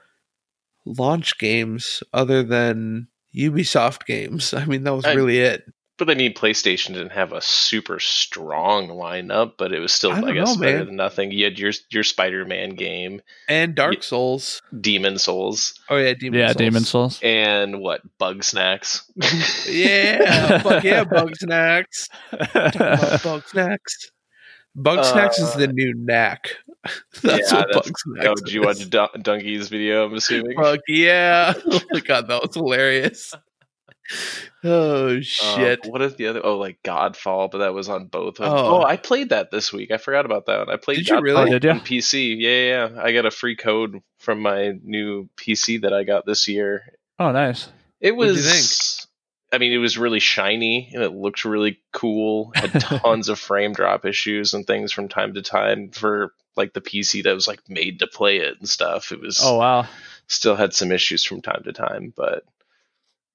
launch games other than Ubisoft games. I mean, that was I, really it. But I mean, PlayStation didn't have a super strong lineup, but it was still, I, I guess, know, better man. than nothing. You had your your Spider-Man game. And Dark you, Souls. Demon Souls. Oh, yeah, Demon yeah, Souls. Yeah, Demon Souls. And what? Bugsnax. yeah, fuck yeah, Bugsnax. Talking about Bugsnax. Bugsnax uh, is the new knack. That's yeah, what Bugsnax oh, is. Did you watch Dun- Dunkey's video, I'm assuming? Fuck yeah. Oh my god, that was hilarious. Oh, shit. Um, what is the other? Oh, like Godfall, but that was on both of them. Oh, oh I played that this week. I forgot about that one. I played did Godfall you really? on yeah. P C. Yeah, yeah, yeah. I got a free code from my new P C that I got this year. Oh, nice. It was... What did you think? I mean, it was really shiny and it looked really cool. Had tons of frame drop issues and things from time to time for like the P C that was like made to play it and stuff. It was oh wow, still had some issues from time to time, but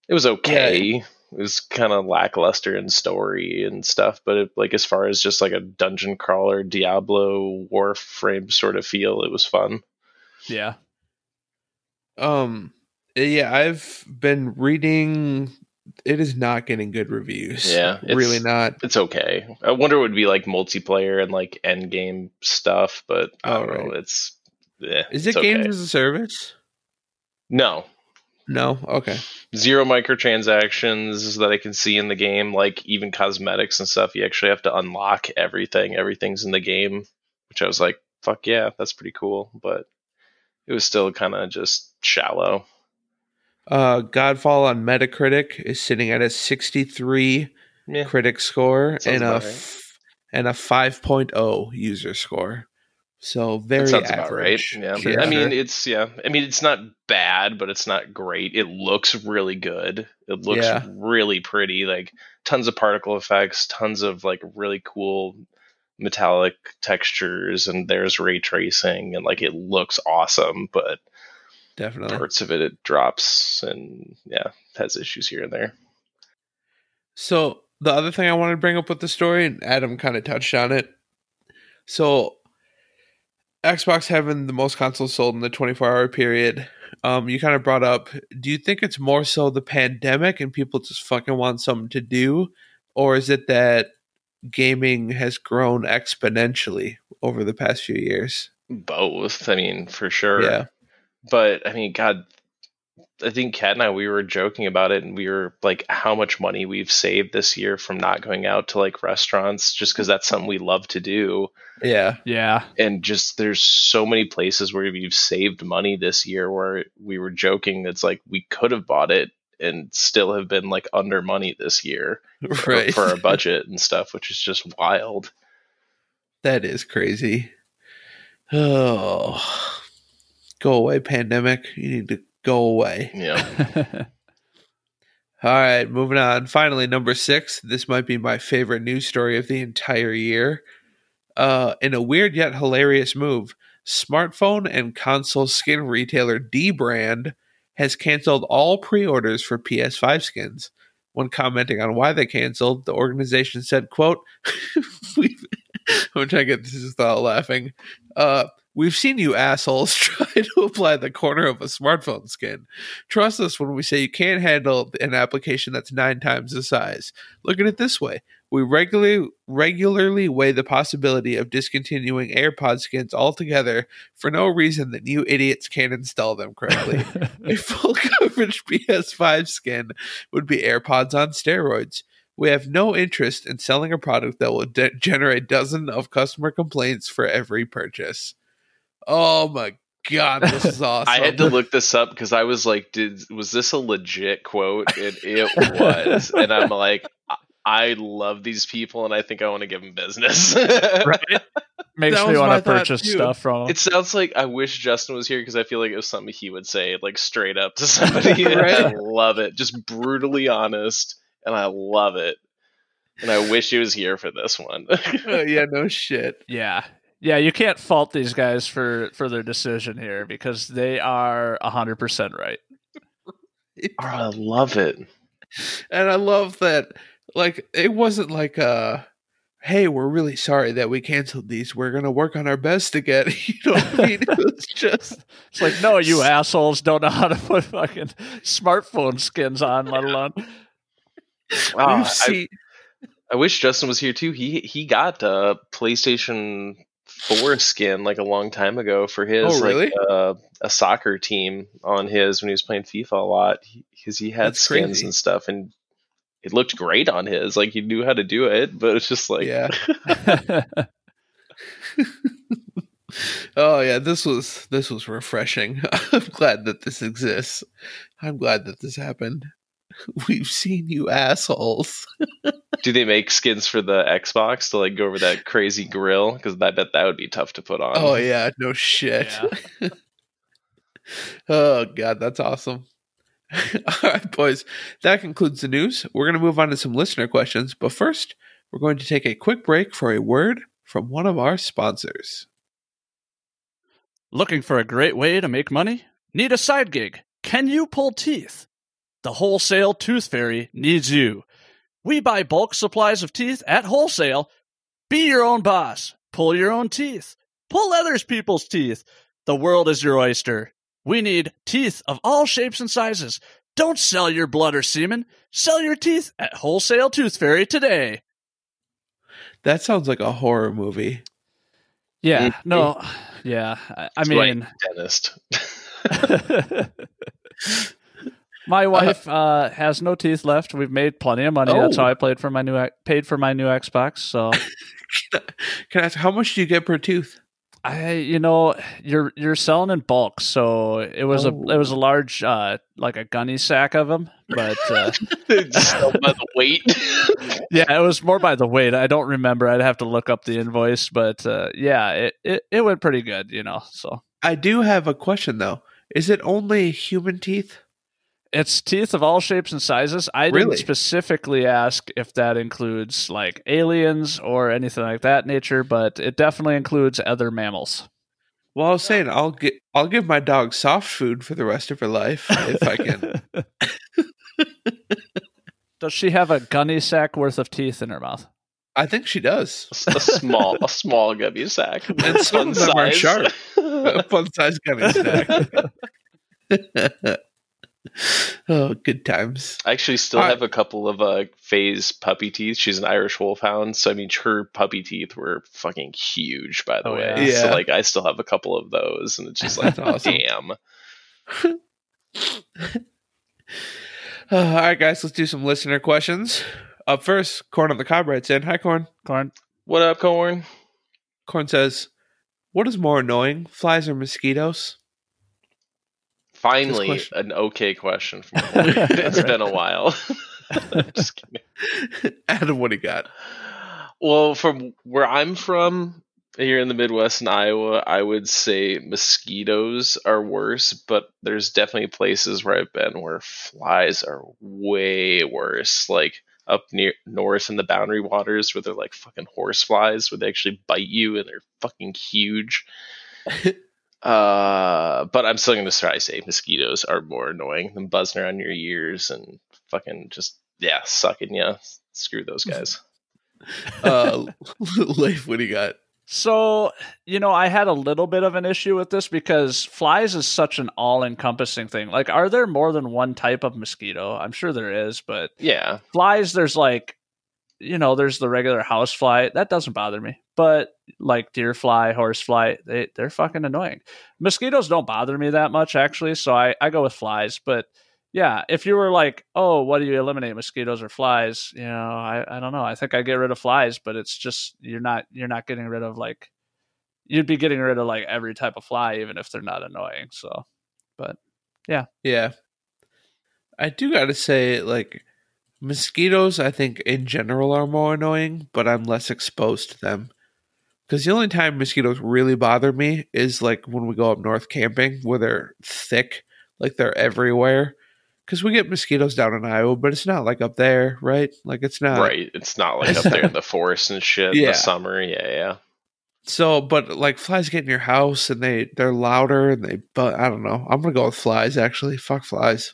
it was okay. Yeah. It was kind of lackluster in story and stuff, but it, like as far as just like a dungeon crawler, Diablo, Warframe sort of feel, it was fun. Yeah. Um. Yeah, I've been reading. It is not getting good reviews. Yeah. Really not. It's okay. I wonder it would be like multiplayer and like end game stuff, but I oh, don't right. know. It's eh, Is it it's games okay. as a service? No. No? Okay. Zero microtransactions that I can see in the game, like even cosmetics and stuff. You actually have to unlock everything. Everything's in the game, which I was like, fuck yeah, that's pretty cool. But it was still kind of just shallow. Uh, Godfall on Metacritic is sitting at a sixty-three yeah. critic score sounds and a, right. f- and a five point oh user score. So very sounds average. About right. Yeah. yeah. I mean, it's, yeah, I mean, it's not bad, but it's not great. It looks really good. It looks yeah. really pretty, like tons of particle effects, tons of like really cool metallic textures, and there's ray tracing and like, it looks awesome, but definitely parts of it, it drops and yeah, has issues here and there. So the other thing I wanted to bring up with the story, and Adam kind of touched on it. So Xbox having the most consoles sold in the twenty-four hour period, um, you kind of brought up, do you think it's more so the pandemic and people just fucking want something to do? Or is it that gaming has grown exponentially over the past few years? Both. I mean, for sure. Yeah. But I mean, God, I think Kat and I, we were joking about it, and we were like, how much money we've saved this year from not going out to like restaurants, just because that's something we love to do. Yeah. Yeah. And just there's so many places where we've saved money this year where we were joking. It's like we could have bought it and still have been like under money this year right. for, for our budget and stuff, which is just wild. That is crazy. Oh. Go away, pandemic. You need to go away. Yeah. All right, moving on. Finally, number six. This might be my favorite news story of the entire year. Uh, in a weird yet hilarious move, smartphone and console skin retailer D-Brand has canceled all pre-orders for P S five skins. When commenting on why they canceled, the organization said, quote, I'm trying to get this without laughing. Uh, We've seen you assholes try to apply the corner of a smartphone skin. Trust us when we say you can't handle an application that's nine times the size. Look at it this way. We regularly regularly weigh the possibility of discontinuing AirPod skins altogether for no reason that you idiots can't install them correctly. A full coverage P S five skin would be AirPods on steroids. We have no interest in selling a product that will de- generate dozens of customer complaints for every purchase. Oh my god, this is awesome. I had to look this up because I was like, did was this a legit quote? And it was. And I'm like, I, I love these people and I think I want to give them business. Right? Makes that me want to purchase thought, stuff from them. It sounds like I wish Justin was here because I feel like it was something he would say like straight up to somebody. Right? I love it. Just brutally honest. and I love it. And I wish he was here for this one. Oh, yeah, no shit. Yeah. Yeah, you can't fault these guys for, for their decision here because they are one hundred percent right. Oh, I love it. And I love that, like, it wasn't like a, hey, we're really sorry that we canceled these. We're going to work on our best to get, you know what I mean? It's just... It's like, no, you assholes don't know how to put fucking smartphone skins on, let alone... Wow, We've seen... I wish Justin was here too. He he got a PlayStation four skin like a long time ago for his oh, really? like uh, a soccer team on his when he was playing FIFA a lot because he, he had That's skins crazy. and stuff, and it looked great on his. Like he knew how to do it, but it's just like yeah. Oh yeah, this was this was refreshing. I'm glad that this exists. I'm glad that this happened. We've seen you assholes. Do they make skins for the Xbox to like go over that crazy grill? Because I bet that would be tough to put on. Oh yeah, no shit. Yeah. Oh god, that's awesome. All right, boys, that concludes the news. We're going to move on to some listener questions, but first, we're going to take a quick break for a word from one of our sponsors. Looking for a great way to make money? Need a side gig? Can you pull teeth? The Wholesale Tooth Fairy needs you. We buy bulk supplies of teeth at wholesale. Be your own boss. Pull your own teeth. Pull other people's teeth. The world is your oyster. We need teeth of all shapes and sizes. Don't sell your blood or semen. Sell your teeth at Wholesale Tooth Fairy today. That sounds like a horror movie. Yeah. No. Yeah. I, I mean, dentist. My wife uh, uh, has no teeth left. We've made plenty of money. Oh. That's how I played for my new paid for my new Xbox. So, can, I, can I ask how much do you get per tooth? I, you know, you're you're selling in bulk, so it was oh. a it was a large uh, like a gunny sack of them, but uh, just by the weight. Yeah, it was more by the weight. I don't remember. I'd have to look up the invoice, but uh, yeah, it, it it went pretty good, you know. So I do have a question though. Is it only human teeth? It's teeth of all shapes and sizes. I really? didn't specifically ask if that includes like aliens or anything like that nature, but it definitely includes other mammals. Well, I was saying I'll get I'll give my dog soft food for the rest of her life if I can. Does she have a gunny sack worth of teeth in her mouth? I think she does. A small, a small gummy sack. And some of them size. are sharp. A fun size gummy sack. Oh, good times. I actually still All have right. a couple of uh, Faye's puppy teeth. She's an Irish wolfhound, so I mean, her puppy teeth were fucking huge, by the oh, way. Yeah. So, like, I still have a couple of those, and it's just like, damn. uh, all right, guys, let's do some listener questions. Up first, Corn on the Cob writes in. Hi, Corn. Corn. What up, Corn? Corn says, what is more annoying, flies or mosquitoes? Finally, an okay question. From it's been a while. Just kidding. Adam, what do you got? Well, from where I'm from, here in the Midwest in Iowa, I would say mosquitoes are worse, but there's definitely places where I've been where flies are way worse. Like up near north in the Boundary Waters where they're like fucking horse flies, where they actually bite you and they're fucking huge. Uh, but I'm still going to try to say mosquitoes are more annoying than buzzing around your ears and fucking just, yeah, sucking you. Yeah. Screw those guys. uh, Leif, what do you got? So, you know, I had a little bit of an issue with this because flies is such an all-encompassing thing. Like, are there more than one type of mosquito? I'm sure there is, but yeah, flies, there's like, you know, there's the regular house fly. That doesn't bother me. But like deer fly, horse fly, they, they're fucking annoying. Mosquitoes don't bother me that much, actually. So I, I go with flies. But yeah, if you were like, oh, what do you eliminate, mosquitoes or flies? You know, I, I don't know. I think I get rid of flies, but it's just you're not you're not getting rid of like you'd be getting rid of like every type of fly, even if they're not annoying. So but yeah. Yeah. I do got to say, like, mosquitoes, I think in general are more annoying, but I'm less exposed to them. Because the only time mosquitoes really bother me is like when we go up north camping where they're thick, like they're everywhere. because we get mosquitoes down in Iowa, but it's not like up there, right? Like it's not right. It's not like up there in the forest and shit. Yeah. In the summer, yeah, yeah. So, but like flies get in your house and they they're louder and they. But I don't know. I'm gonna go with flies. Actually, fuck flies.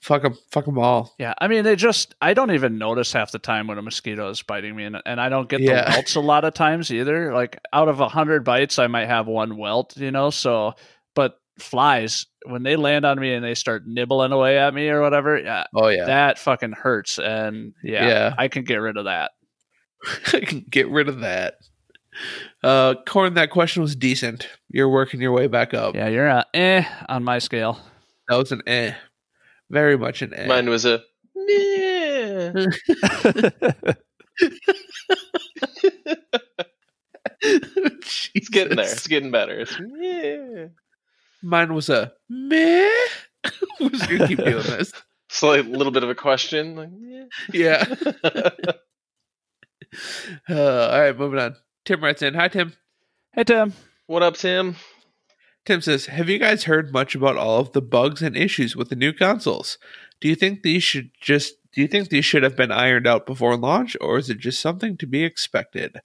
Fuck them. Fuck them all. Yeah, I mean, they just. I don't even notice half the time when a mosquito is biting me, and, and I don't get yeah. the welts a lot of times either. Like out of a hundred bites, I might have one welt. You know, so but. Flies when they land on me and they start nibbling away at me or whatever, yeah, oh yeah, that fucking hurts. And yeah, yeah. I can get rid of that. I can get rid of that. Uh, Corn, that question was decent. You're working your way back up. Yeah, you're a eh on my scale. That was an eh, very much an eh. Mine was a meh. It's getting there. It's getting better. It's meh. Mine was a meh. We're just gonna keep doing this. So a little bit of a question. Like, yeah. yeah. uh, all right, moving on. Tim writes in. Hi, Tim. Hey, Tim. What up, Tim? Tim says, have you guys heard much about all of the bugs and issues with the new consoles? Do you think these should just do you think these should have been ironed out before launch, or is it just something to be expected?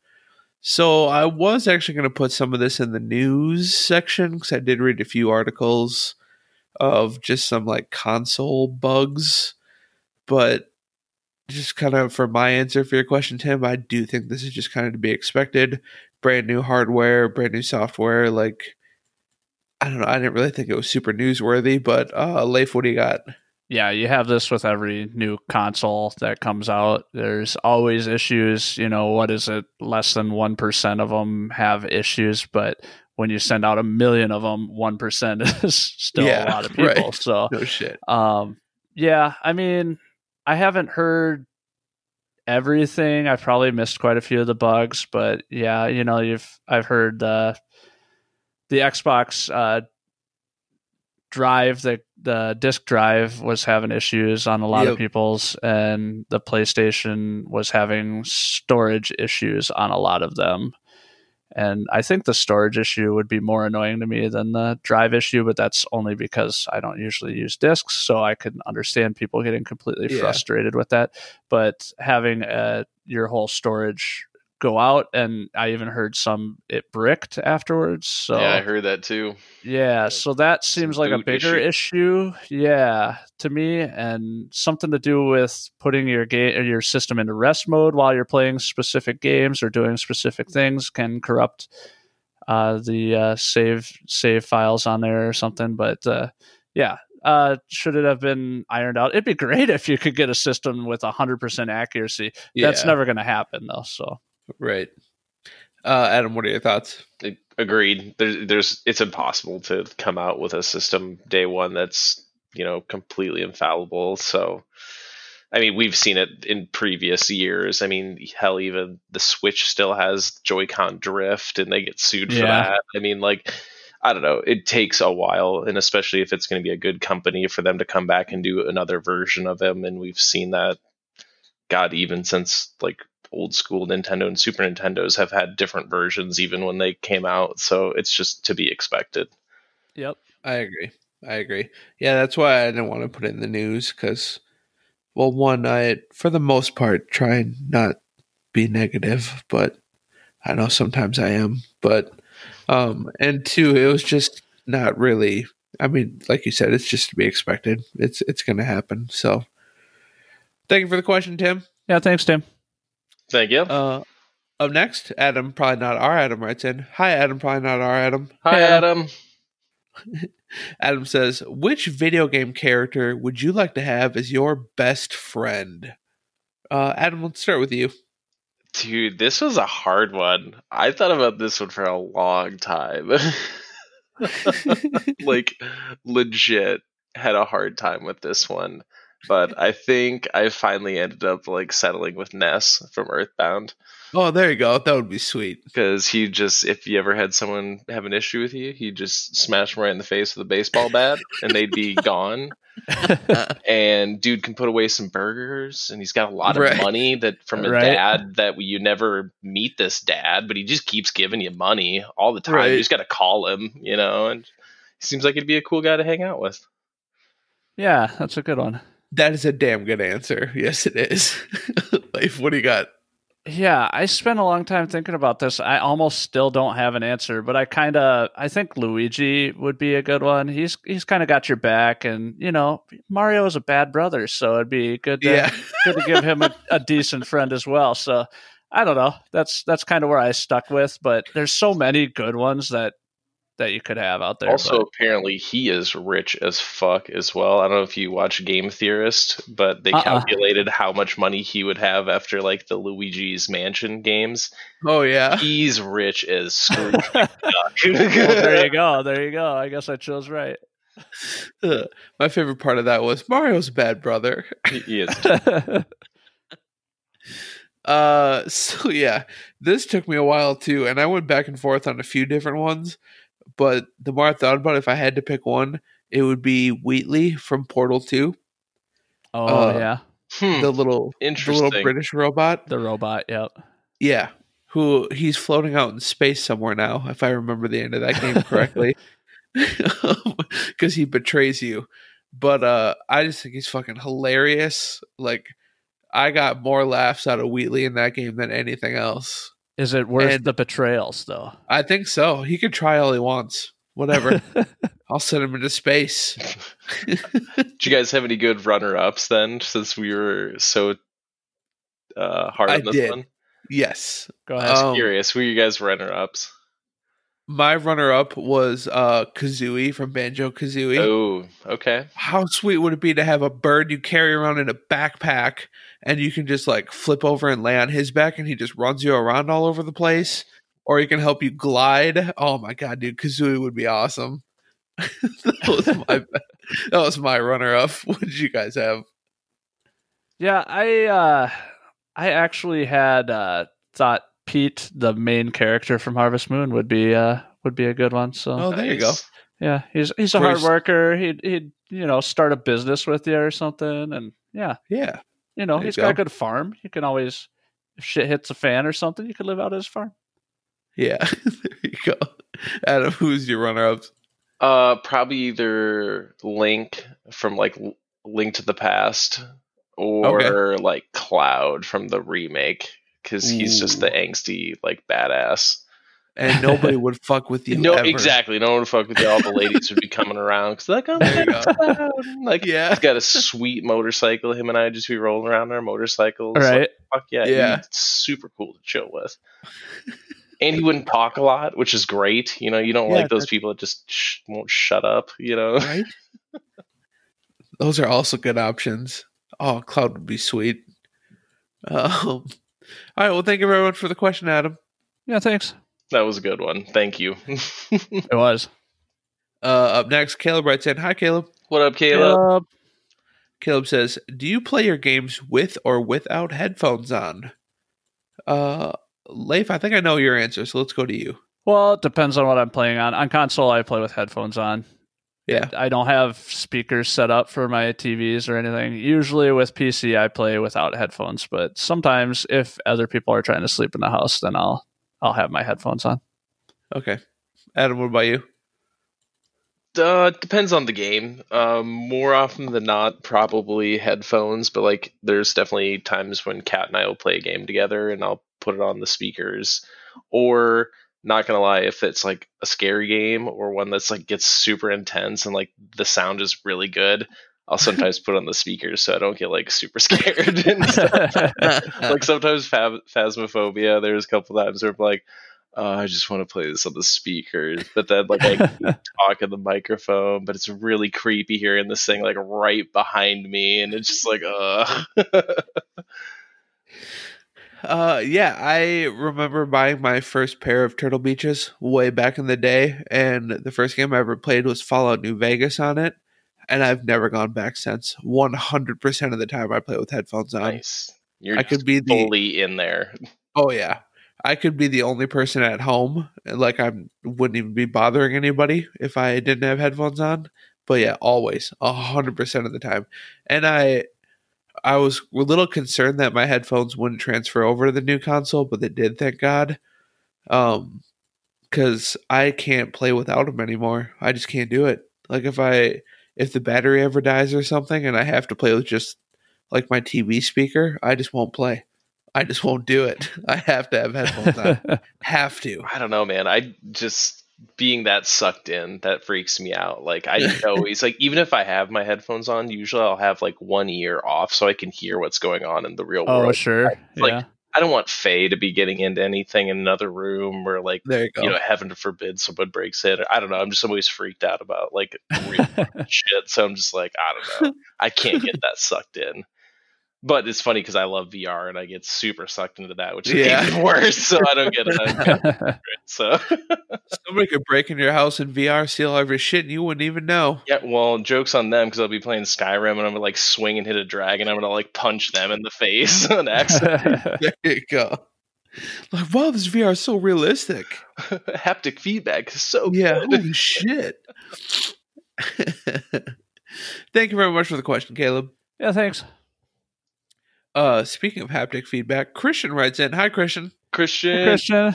So I was actually going to put some of this in the news section because I did read a few articles of just some like console bugs, but just kind of for my answer for your question, Tim, I do think this is just kind of to be expected. Brand new hardware, brand new software. Like, I don't know. I didn't really think it was super newsworthy, but uh, Leif, what do you got? Yeah, you have this with every new console that comes out. There's always issues. You know, what is it? Less than one percent of them have issues. But when you send out a million of them, one percent is still yeah, a lot of people. Right. So, no shit. Um, yeah, I mean, I haven't heard everything. I've probably missed quite a few of the bugs. But yeah, you know, you've I've heard uh, the Xbox uh drive the the disk drive was having issues on a lot yep. of people's, and the PlayStation was having storage issues on a lot of them. And I think the storage issue would be more annoying to me than the drive issue, but that's only because I don't usually use disks, so I can understand people getting completely yeah. frustrated with that. But having a, your whole storage go out, and I even heard some it bricked afterwards. So yeah, I heard that too. Yeah, so that seems some like a bigger issue. issue, yeah, to me, and something to do with putting your game or your system into rest mode while you're playing specific games or doing specific things can corrupt uh, the uh, save save files on there or something. But uh, yeah. Uh, should it have been ironed out? It'd be great if you could get a system with one hundred percent accuracy. Yeah. That's never going to happen, though. So right. Uh, Adam, what are your thoughts? Agreed. There's, there's, it's impossible to come out with a system day one that's, you know, completely infallible. So, I mean, we've seen it in previous years. I mean, hell, even the Switch still has Joy-Con drift, and they get sued yeah. for that. I mean, like... I don't know. It takes a while, and especially if it's going to be a good company for them to come back and do another version of them. And we've seen that, God, even since like old school Nintendo and Super Nintendos have had different versions, even when they came out. So it's just to be expected. Yep. I agree. I agree. Yeah. That's why I didn't want to put it in the news. Cause well, one, I, for the most part, try and not be negative, but I know sometimes I am, but Um, and two, it was just not really, I mean, like you said, it's just to be expected. It's, it's going to happen. So thank you for the question, Tim. Yeah. Thanks, Tim. Thank you. Uh, up next, Adam, probably not our Adam writes in. Hi, Adam, probably not our Adam. Hi, Hi Adam. Adam. Adam says, which video game character would you like to have as your best friend? Uh, Adam, let's start with you. Dude, this was a hard one. I thought about this one for a long time. Like, legit had a hard time with this one. But I think I finally ended up, like, settling with Ness from Earthbound. Oh, there you go. That would be sweet. Because he just, if you ever had someone have an issue with you, he'd just smash them right in the face with a baseball bat, and they'd be gone. And dude can put away some burgers, and he's got a lot of right. money that from a right. dad that we, you never meet this dad, but he just keeps giving you money all the time. Right. You just got to call him, you know, and he seems like he'd be a cool guy to hang out with. Yeah, that's a good one. That is a damn good answer. Yes, it is. Leif, what do you got? Yeah, I spent a long time thinking about this. I almost still don't have an answer, but I kind of, I think Luigi would be a good one. He's he's kind of got your back, and you know, Mario is a bad brother, so it'd be good to yeah. good to give him a, a decent friend as well. So I don't know. That's that's kind of where I stuck with, but there's so many good ones that that you could have out there. Also, but apparently he is rich as fuck as well. I don't know if you watch Game Theorist, but they uh-uh. calculated how much money he would have after like the Luigi's Mansion games. Oh yeah. He's rich as Scrooge. Well, there you go. There you go. I guess I chose right. Uh, my favorite part of that was Mario's bad brother. He, he is. uh, so yeah, this took me a while too. And I went back and forth on a few different ones. But the more I thought about it, if I had to pick one, it would be Wheatley from Portal two. Oh, uh, yeah. Hmm. The little the little British robot. The robot, yep. Yeah, who he's floating out in space somewhere now, if I remember the end of that game correctly. Because he betrays you. But uh, I just think he's fucking hilarious. Like, I got more laughs out of Wheatley in that game than anything else. Is it worth and the betrayals, though? I think so. He could try all he wants. Whatever. I'll send him into space. Do you guys have any good runner-ups, then, since we were so uh, hard I on this did. one? Yes. Go ahead. I was curious. Who are you guys' runner-ups? My runner-up was uh, Kazooie from Banjo-Kazooie. Oh, okay. How sweet would it be to have a bird you carry around in a backpack, and you can just like flip over and lay on his back and he just runs you around all over the place, or he can help you glide. Oh my God, dude. Kazooie would be awesome. that, was my, that was my runner up. What did you guys have? Yeah. I, uh, I actually had, uh, thought Pete, the main character from Harvest Moon, would be, uh, would be a good one. So oh, there nice. you go. Yeah. He's, he's a Bruce. hard worker. He'd, he'd, you know, start a business with you or something. And yeah. Yeah. You know, there he's you got go. a good farm. You can always, if shit hits a fan or something, you can live out of his farm. Yeah, there you go. Adam, who's your runner-ups? Uh, probably either Link from, like, Link to the Past or, okay. like, Cloud from the remake, because he's just the angsty, like, badass. And nobody would fuck with you. No, ever. Exactly. No one would fuck with you. All the ladies would be coming around because like, oh my God, like yeah, he's got a sweet motorcycle. Him and I would just be rolling around on our motorcycles. Right? Like, fuck yeah, yeah. He's super cool to chill with. And he wouldn't talk a lot, which is great. You know, you don't yeah, like those that's... people that just sh- won't shut up. You know, right? Those are also good options. Oh, Cloud would be sweet. Um, all right. Well, thank you everyone for the question, Adam. Yeah, thanks. That was a good one. Thank you. It was. Uh, up next, Caleb writes in. Hi, Caleb. What up, Caleb? Caleb? Caleb says, do you play your games with or without headphones on? Uh, Leif, I think I know your answer, so let's go to you. Well, it depends on what I'm playing on. On console, I play with headphones on. Yeah. I don't have speakers set up for my T Vs or anything. Usually with P C, I play without headphones, but sometimes if other people are trying to sleep in the house, then I'll I'll have my headphones on. Okay. Adam, what about you? Uh, it depends on the game. Um, more often than not, probably headphones, but like there's definitely times when Kat and I will play a game together and I'll put it on the speakers. Or, not gonna lie, if it's like a scary game or one that's like gets super intense and like the sound is really good, I'll sometimes put on the speakers so I don't get like super scared. And stuff. Like sometimes phab- Phasmophobia, there's a couple times where I'm like, oh, I just want to play this on the speakers. But then like I talk in the microphone, but it's really creepy hearing this thing like right behind me. And it's just like, ugh. uh, yeah, I remember buying my first pair of Turtle Beaches way back in the day. And the first game I ever played was Fallout New Vegas on it. And I've never gone back since. one hundred percent of the time I play with headphones on. Nice. You're I could be the, fully in there. Oh, yeah. I could be the only person at home. Like, I wouldn't even be bothering anybody if I didn't have headphones on. But, yeah, always. one hundred percent of the time. And I I was a little concerned that my headphones wouldn't transfer over to the new console. But they did, thank God. Um, because I can't play without them anymore. I just can't do it. Like, if I... if the battery ever dies or something and I have to play with just like my T V speaker, I just won't play. I just won't do it. I have to have headphones on. Have to. I don't know, man. I just, being that sucked in, that freaks me out. Like, I always, like, even if I have my headphones on, usually I'll have, like, one ear off so I can hear what's going on in the real oh, world. Oh, sure. I, like, yeah. I don't want Faye to be getting into anything in another room or, like, there you, you know, heaven forbid someone breaks in. I don't know. I'm just always freaked out about, like, real shit. So I'm just like, I don't know. I can't get that sucked in. But it's funny because I love V R and I get super sucked into that, which is yeah. even worse. So I don't get it. So somebody could break in your house in V R, steal every shit, and you wouldn't even know. Yeah, well, jokes on them because I'll be playing Skyrim and I'm gonna like swing and hit a dragon. I'm gonna like punch them in the face on accident. There you go. Like, wow, this V R is so realistic. Haptic feedback is so yeah. Good. Holy shit. Thank you very much for the question, Caleb. Yeah, thanks. Uh, speaking of haptic feedback, Christian writes in. Hi, Christian. Christian. Christian.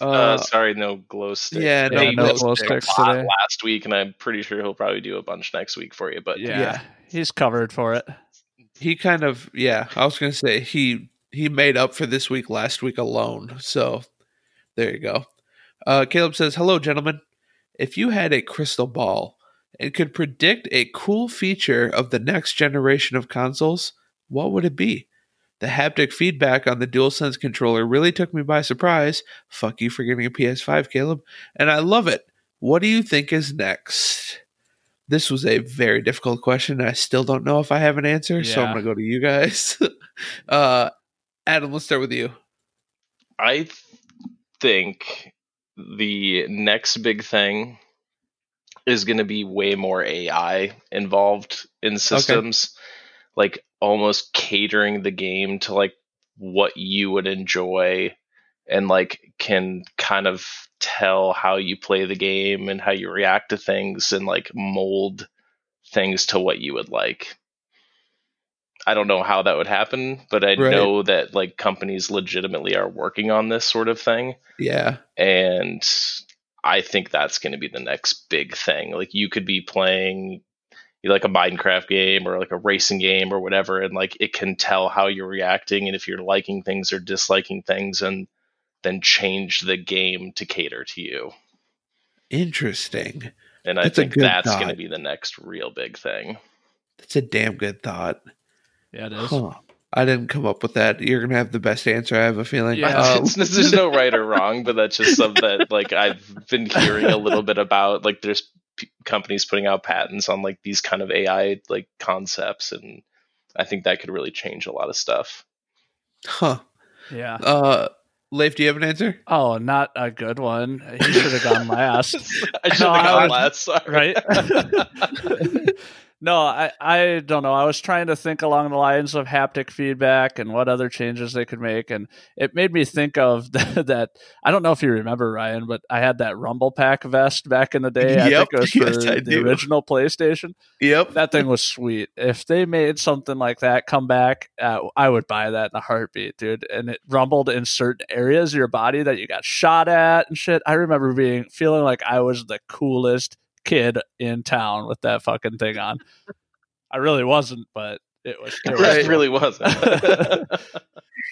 Uh, uh, sorry, no glow sticks. Yeah, no, no glow sticks today. Last week, and I'm pretty sure he'll probably do a bunch next week for you. But yeah, yeah. He's covered for it. He kind of, yeah. I was gonna say he he made up for this week last week alone. So there you go. Uh, Caleb says, "Hello, gentlemen. If you had a crystal ball and could predict a cool feature of the next generation of consoles, what would it be? The haptic feedback on the DualSense controller really took me by surprise. Fuck you for getting a P S five, Caleb. And I love it. What do you think is next?" This was a very difficult question. I still don't know if I have an answer, yeah. so I'm going to go to you guys. uh, Adam, let's start with you. I th- think the next big thing is going to be way more A I involved in systems. Okay. Like, almost catering the game to like what you would enjoy and like can kind of tell how you play the game and how you react to things and like mold things to what you would like. I don't know how that would happen, but I right. know that like companies legitimately are working on this sort of thing. Yeah. And I think that's going to be the next big thing. Like you could be playing like a Minecraft game or like a racing game or whatever, and like it can tell how you're reacting and if you're liking things or disliking things and then change the game to cater to you. Interesting. And that's I think that's going to be the next real big thing. That's a damn good thought. Yeah, it is. Huh. I didn't come up with that. You're going to have the best answer, I have a feeling. Yeah. Um, there's no right or wrong, but that's just something that like I've been hearing a little bit about. Like there's companies putting out patents on like these kind of A I like concepts, and I think that could really change a lot of stuff. Huh. Yeah. Uh, Leif, do you have an answer? Oh, not a good one. He should have gone last. I should have no, gone last. Sorry. Right. No, I, I don't know. I was trying to think along the lines of haptic feedback and what other changes they could make. And it made me think of that. that I don't know if you remember, Ryan, but I had that Rumble Pack vest back in the day. Yep, I think it was yes, for I the do. original PlayStation. Yep. That thing was sweet. If they made something like that come back, uh, I would buy that in a heartbeat, dude. And it rumbled in certain areas of your body that you got shot at and shit. I remember being feeling like I was the coolest kid in town with that fucking thing on. I really wasn't, but it was. It right. was really wasn't.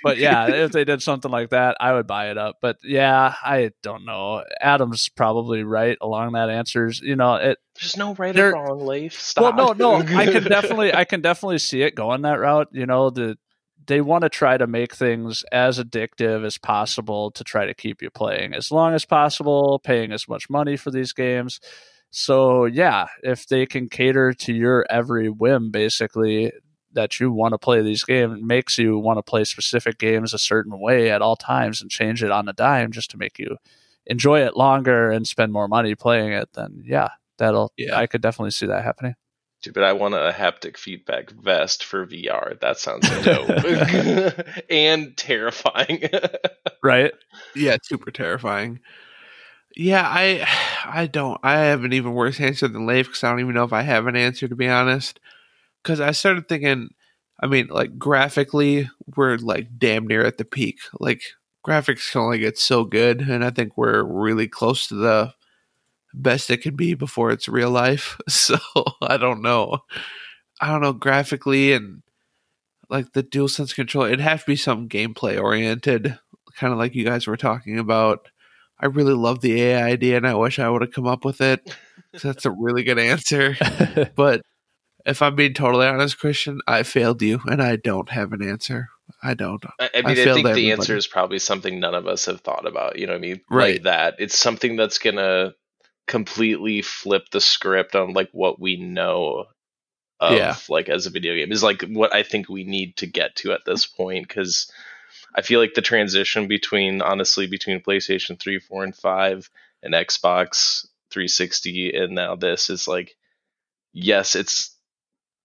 But yeah, if they did something like that, I would buy it up. But yeah, I don't know. Adam's probably right along that answers. You know, it. There's no right or wrong, Leif. Stop. Well, no, no. I can definitely, I can definitely see it going that route. You know, the they want to try to make things as addictive as possible to try to keep you playing as long as possible, paying as much money for these games. So, yeah, if they can cater to your every whim, basically, that you want to play these games, it makes you want to play specific games a certain way at all times and change it on a dime just to make you enjoy it longer and spend more money playing it, then, yeah, that'll. Yeah. I could definitely see that happening. Dude, but I want a haptic feedback vest for V R. That sounds dope. And terrifying. Right? Yeah, super terrifying. Yeah, I I don't. I have an even worse answer than Leif because I don't even know if I have an answer, to be honest. Because I started thinking, I mean, like, graphically, we're, like, damn near at the peak. Like, graphics can only get so good, and I think we're really close to the best it can be before it's real life. So I don't know. I don't know, graphically and like the DualSense controller, it'd have to be something gameplay oriented, kind of like you guys were talking about. I really love the A I idea, and I wish I would have come up with it. That's a really good answer. But if I'm being totally honest, Christian, I failed you, and I don't have an answer. I don't. I, I mean, I, I think everybody. The answer is probably something none of us have thought about. You know what I mean? Right. Like that. It's something that's going to completely flip the script on like what we know of, yeah. like as a video game. Is like what I think we need to get to at this point, because I feel like the transition between, honestly, between PlayStation three, four, and five, and Xbox three sixty, and now this is like, yes, it's,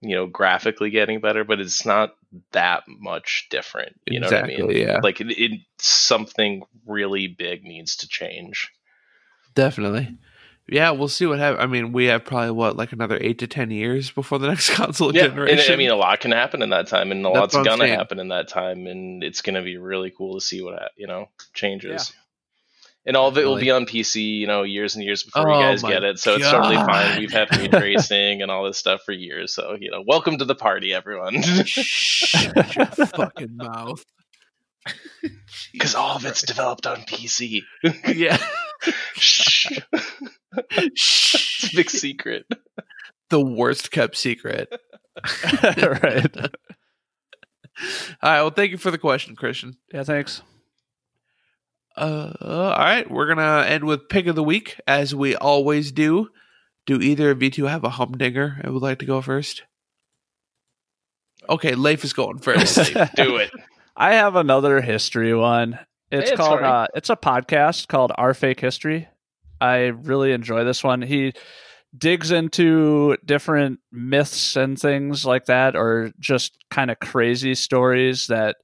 you know, graphically getting better, but it's not that much different. You know exactly, what I mean? Yeah. Like it, it, something really big needs to change. Definitely. Yeah, we'll see what happens. I mean, we have probably, what, like another eight to ten years before the next console yeah, generation? And, I mean, a lot can happen in that time, and a That's lot's going to happen in that time, and it's going to be really cool to see what, you know, changes. Yeah. And all of it Definitely. Will be on P C, you know, years and years before oh you guys get it. So God. It's totally fine. We've had ray tracing and all this stuff for years. So, you know, welcome to the party, everyone. Shut your fucking mouth. Because all of it's developed on P C. Yeah. Shh. It's a big secret. The worst kept secret. Right. All right. Well, thank you for the question, Christian. Yeah, thanks. Uh, all right, we're gonna end with pick of the week as we always do. Do either of you two have a humdinger? I would like to go first. Okay, Leif is going first. Leif, do it. I have another history one. It's, hey, it's called. Uh, it's a podcast called Our Fake History. I really enjoy this one. He digs into different myths and things like that, or just kind of crazy stories that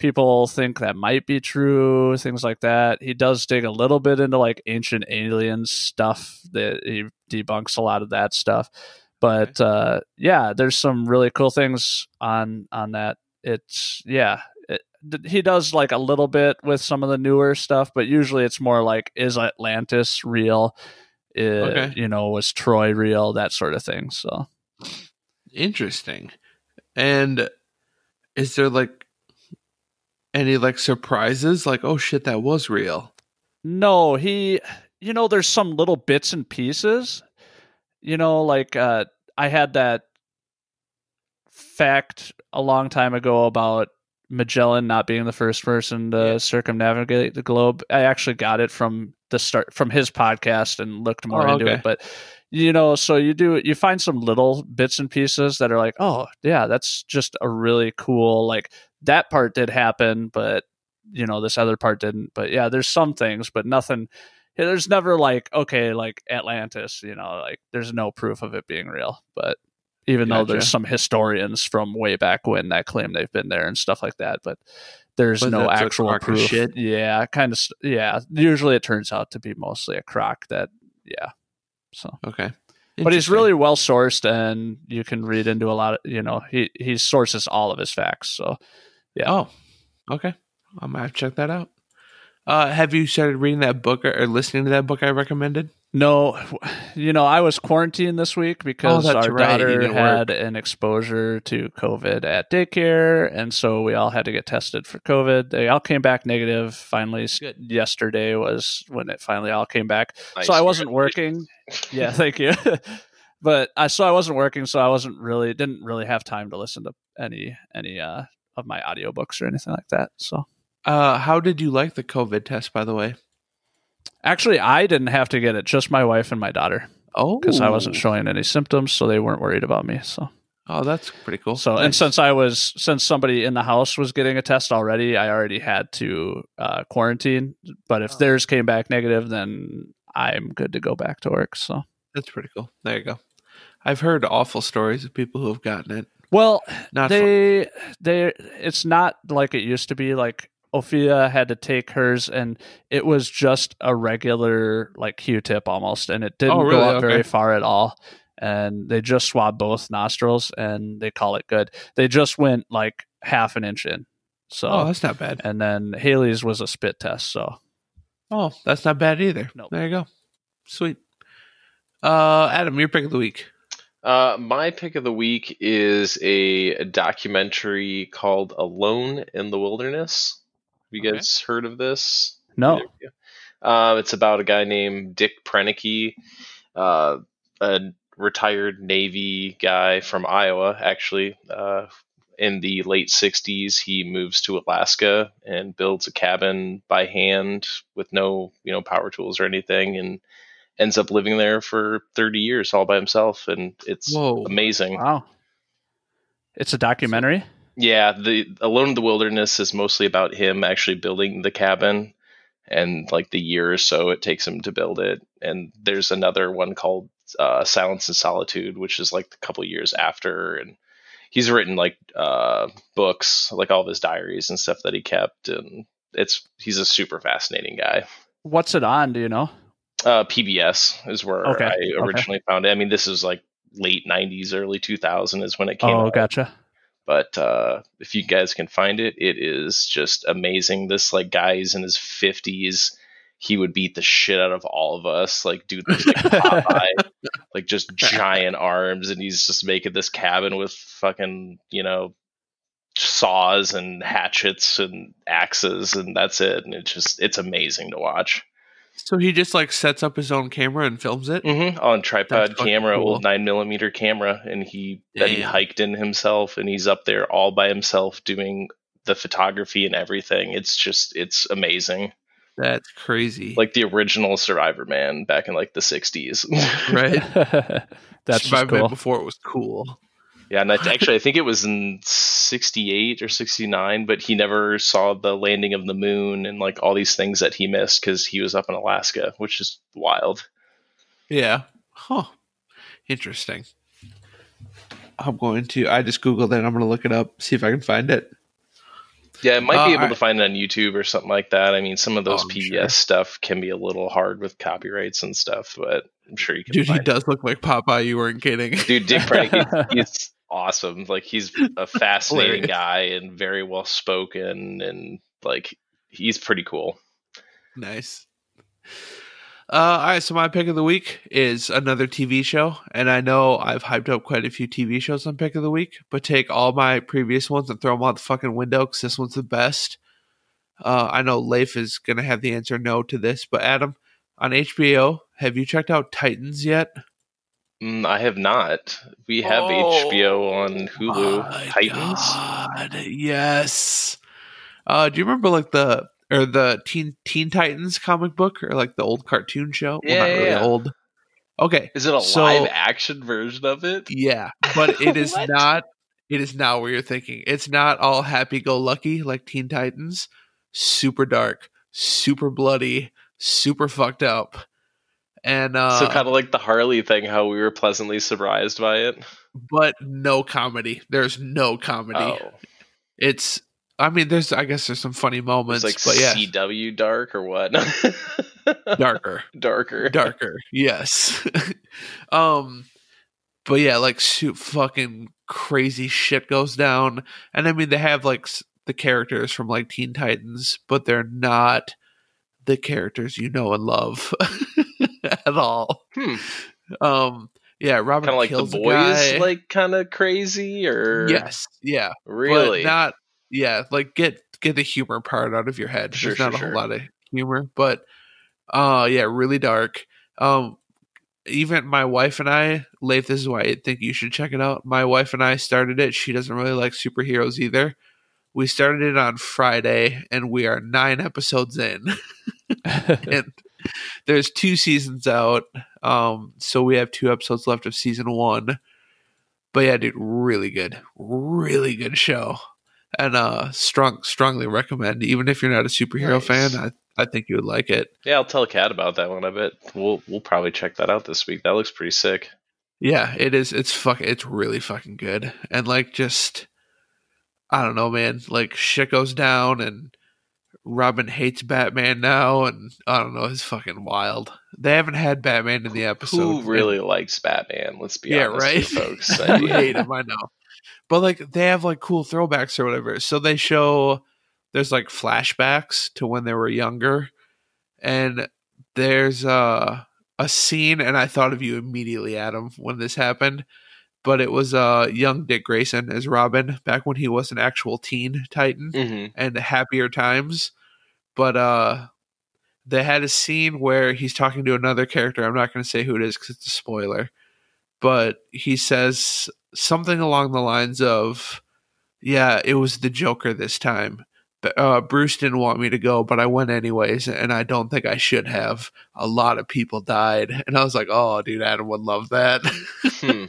people think that might be true, things like that. He does dig a little bit into like ancient alien stuff, that he debunks a lot of that stuff. But uh, yeah, there's some really cool things on on that. It's yeah, it, he does like a little bit with some of the newer stuff, but usually it's more like, is Atlantis real? It, okay. You know, was Troy real? That sort of thing. So interesting. And is there like any like surprises, like, oh shit, that was real? No, he, you know, there's some little bits and pieces, you know, like uh, I had that fact a long time ago about Magellan not being the first person to yeah. circumnavigate the globe. I actually got it from the start, from his podcast, and looked more oh, into okay. it. But, you know, so you do, you find some little bits and pieces that are like, oh yeah, that's just a really cool, like, that part did happen, but you know, this other part didn't. But yeah, there's some things, but nothing. There's never like, okay, like Atlantis, you know, like there's no proof of it being real. But even gotcha. Though there's some historians from way back when that claim they've been there and stuff like that, but there's but no actual proof. Shit. Yeah. Kind of. Yeah. Usually it turns out to be mostly a crock that, yeah. So, okay. But he's really well sourced, and you can read into a lot of, you know, he, he sources all of his facts. So, yeah. Oh, okay. I'm going to check that out. Uh, have you started reading that book or, or listening to that book I recommended? No. You know, I was quarantined this week because oh, our right. daughter had work. an exposure to COVID at daycare. And so we all had to get tested for COVID. They all came back negative. Finally, Good. yesterday was when it finally all came back. Nice. So I wasn't working. Yeah, thank you. But I, so I wasn't working. So I wasn't really, didn't really have time to listen to any, any, uh, of my audiobooks or anything like that. So, uh, how did you like the COVID test, by the way? Actually, I didn't have to get it, just my wife and my daughter. Oh, because I wasn't showing any symptoms, so they weren't worried about me. So, oh, that's pretty cool. So, nice. And since I was, since somebody in the house was getting a test already, I already had to uh, quarantine. But if oh. theirs came back negative, then I'm good to go back to work. So, that's pretty cool. There you go. I've heard awful stories of people who have gotten it. Well, not they, fun. they, it's not like it used to be. Like Ophia had to take hers, and it was just a regular like Q-tip almost, and it didn't oh, really? go up okay. very far at all. And they just swabbed both nostrils, and they call it good. They just went like half an inch in. So oh, that's not bad. And then Haley's was a spit test. So, oh, that's not bad either. Nope. There you go. Sweet. Uh, Adam, your pick of the week. Uh, my pick of the week is a documentary called Alone in the Wilderness. Have you okay. guys heard of this? No. Uh, it's about a guy named Dick Prenneke, uh, a retired Navy guy from Iowa, actually. Uh, in the late sixties, he moves to Alaska and builds a cabin by hand with no, you know, power tools or anything, and ends up living there for thirty years all by himself, and it's Whoa. amazing. Wow. It's a documentary? Yeah, the Alone in the Wilderness is mostly about him actually building the cabin and like the year or so it takes him to build it. And there's another one called uh, Silence and Solitude, which is like a couple years after. And he's written like uh, books, like all of his diaries and stuff that he kept. And it's he's a super fascinating guy. What's it on? Do you know? Uh, P B S is where okay. I originally okay. found it. I mean, this is like late nineties, early two thousand is when it came oh, out. Oh, gotcha. But uh, if you guys can find it, it is just amazing. This like guy is in his fifties. He would beat the shit out of all of us. Like, dude, this like Popeye, like just giant arms, and he's just making this cabin with fucking, you know, saws and hatchets and axes, and that's it. And it's just it's amazing to watch. So he just like sets up his own camera and films it mm-hmm. on tripod camera, cool. old nine millimeter camera, and he Damn. that he hiked in himself, and he's up there all by himself doing the photography and everything. It's just it's amazing. That's crazy. Like the original Survivor Man back in like the sixties, right? That's Survivor cool. Man before it was cool. Yeah, and I th- actually I think it was in sixty-eight or sixty-nine, but he never saw the landing of the moon and like all these things that he missed because he was up in Alaska, which is wild. Yeah. Huh. Interesting. I'm going to, I just Googled it. I'm going to look it up, see if I can find it. Yeah, it might uh, be able I, to find it on YouTube or something like that. I mean, some of those oh, P B S sure. stuff can be a little hard with copyrights and stuff, but I'm sure you can Dude, find he does it. Look like Popeye. You weren't kidding. Dude, Dick Prenneke, he's, he's awesome. Like, he's a fascinating guy and very well-spoken, and, like, he's pretty cool. Nice. Uh, all right, so my pick of the week is another T V show, and I know I've hyped up quite a few T V shows on pick of the week, but take all my previous ones and throw them out the fucking window because this one's the best. Uh, I know Leif is going to have the answer no to this, but Adam, on H B O, have you checked out Titans yet? Mm, I have not. We have oh, H B O on Hulu. Titans? God, yes. Uh, do you remember like the... Or the Teen Teen Titans comic book, or like the old cartoon show. Yeah, well, not really yeah. old. Okay, is it a so, live action version of it? Yeah, but it is not. It is not what you're thinking. It's not all happy go lucky like Teen Titans. Super dark, super bloody, super fucked up, and uh, so kind of like the Harley thing. How we were pleasantly surprised by it, but no comedy. There's no comedy. Oh. It's. I mean, there's. I guess there's some funny moments, it's like but yeah. C W dark or what? Darker, darker, darker. Yes. um, but yeah, like shoot, fucking crazy shit goes down, and I mean they have like the characters from like Teen Titans, but they're not the characters you know and love at all. Hmm. Um. Yeah, Robin kind of like kills the boys, like kind of crazy, or yes, yeah, really but not. Yeah, like get get the humor part out of your head. Sure, There's not sure, a whole sure. lot of humor, but uh, yeah, really dark. Um, even my wife and I, Leif, this is why I think you should check it out. My wife and I started it. She doesn't really like superheroes either. We started it on Friday, and we are nine episodes in. And there's two seasons out, um, so we have two episodes left of season one. But yeah, dude, really good, really good show. And uh, strong, strongly recommend, even if you're not a superhero nice. fan, I, I think you would like it. Yeah, I'll tell Kat about that one. I bet we'll we'll probably check that out this week. That looks pretty sick. Yeah, it is. It's fuck. It's really fucking good. And like, just I don't know, man. Like shit goes down, and Robin hates Batman now, and I don't know. It's fucking wild. They haven't had Batman in the episode. Who really and, likes Batman? Let's be yeah, honest, right? folks. I hate him. I know. But, like, they have, like, cool throwbacks or whatever. So they show there's, like, flashbacks to when they were younger. And there's uh, a scene, and I thought of you immediately, Adam, when this happened. But it was uh, young Dick Grayson as Robin back when he was an actual teen Titan, mm-hmm. and the happier times. But uh, they had a scene where he's talking to another character. I'm not going to say who it is because it's a spoiler. But he says something along the lines of, yeah, it was the Joker this time. Uh, Bruce didn't want me to go, but I went anyways, and I don't think I should have. A lot of people died. And I was like, oh, dude, Adam would love that. Hmm.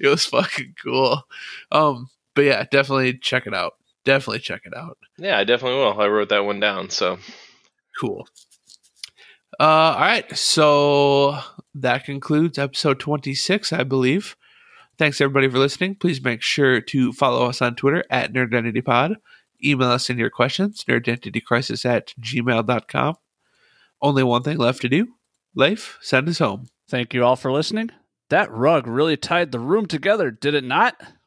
It was fucking cool. Um, but yeah, definitely check it out. Definitely check it out. Yeah, I definitely will. I wrote that one down, so. Cool. Uh, all right, so that concludes episode twenty-six, I believe. Thanks, everybody, for listening. Please make sure to follow us on Twitter at NerdentityPod. Email us in your questions, nerdentitycrisis at gmail dot com. Only one thing left to do. Leif, send us home. Thank you all for listening. That rug really tied the room together, did it not?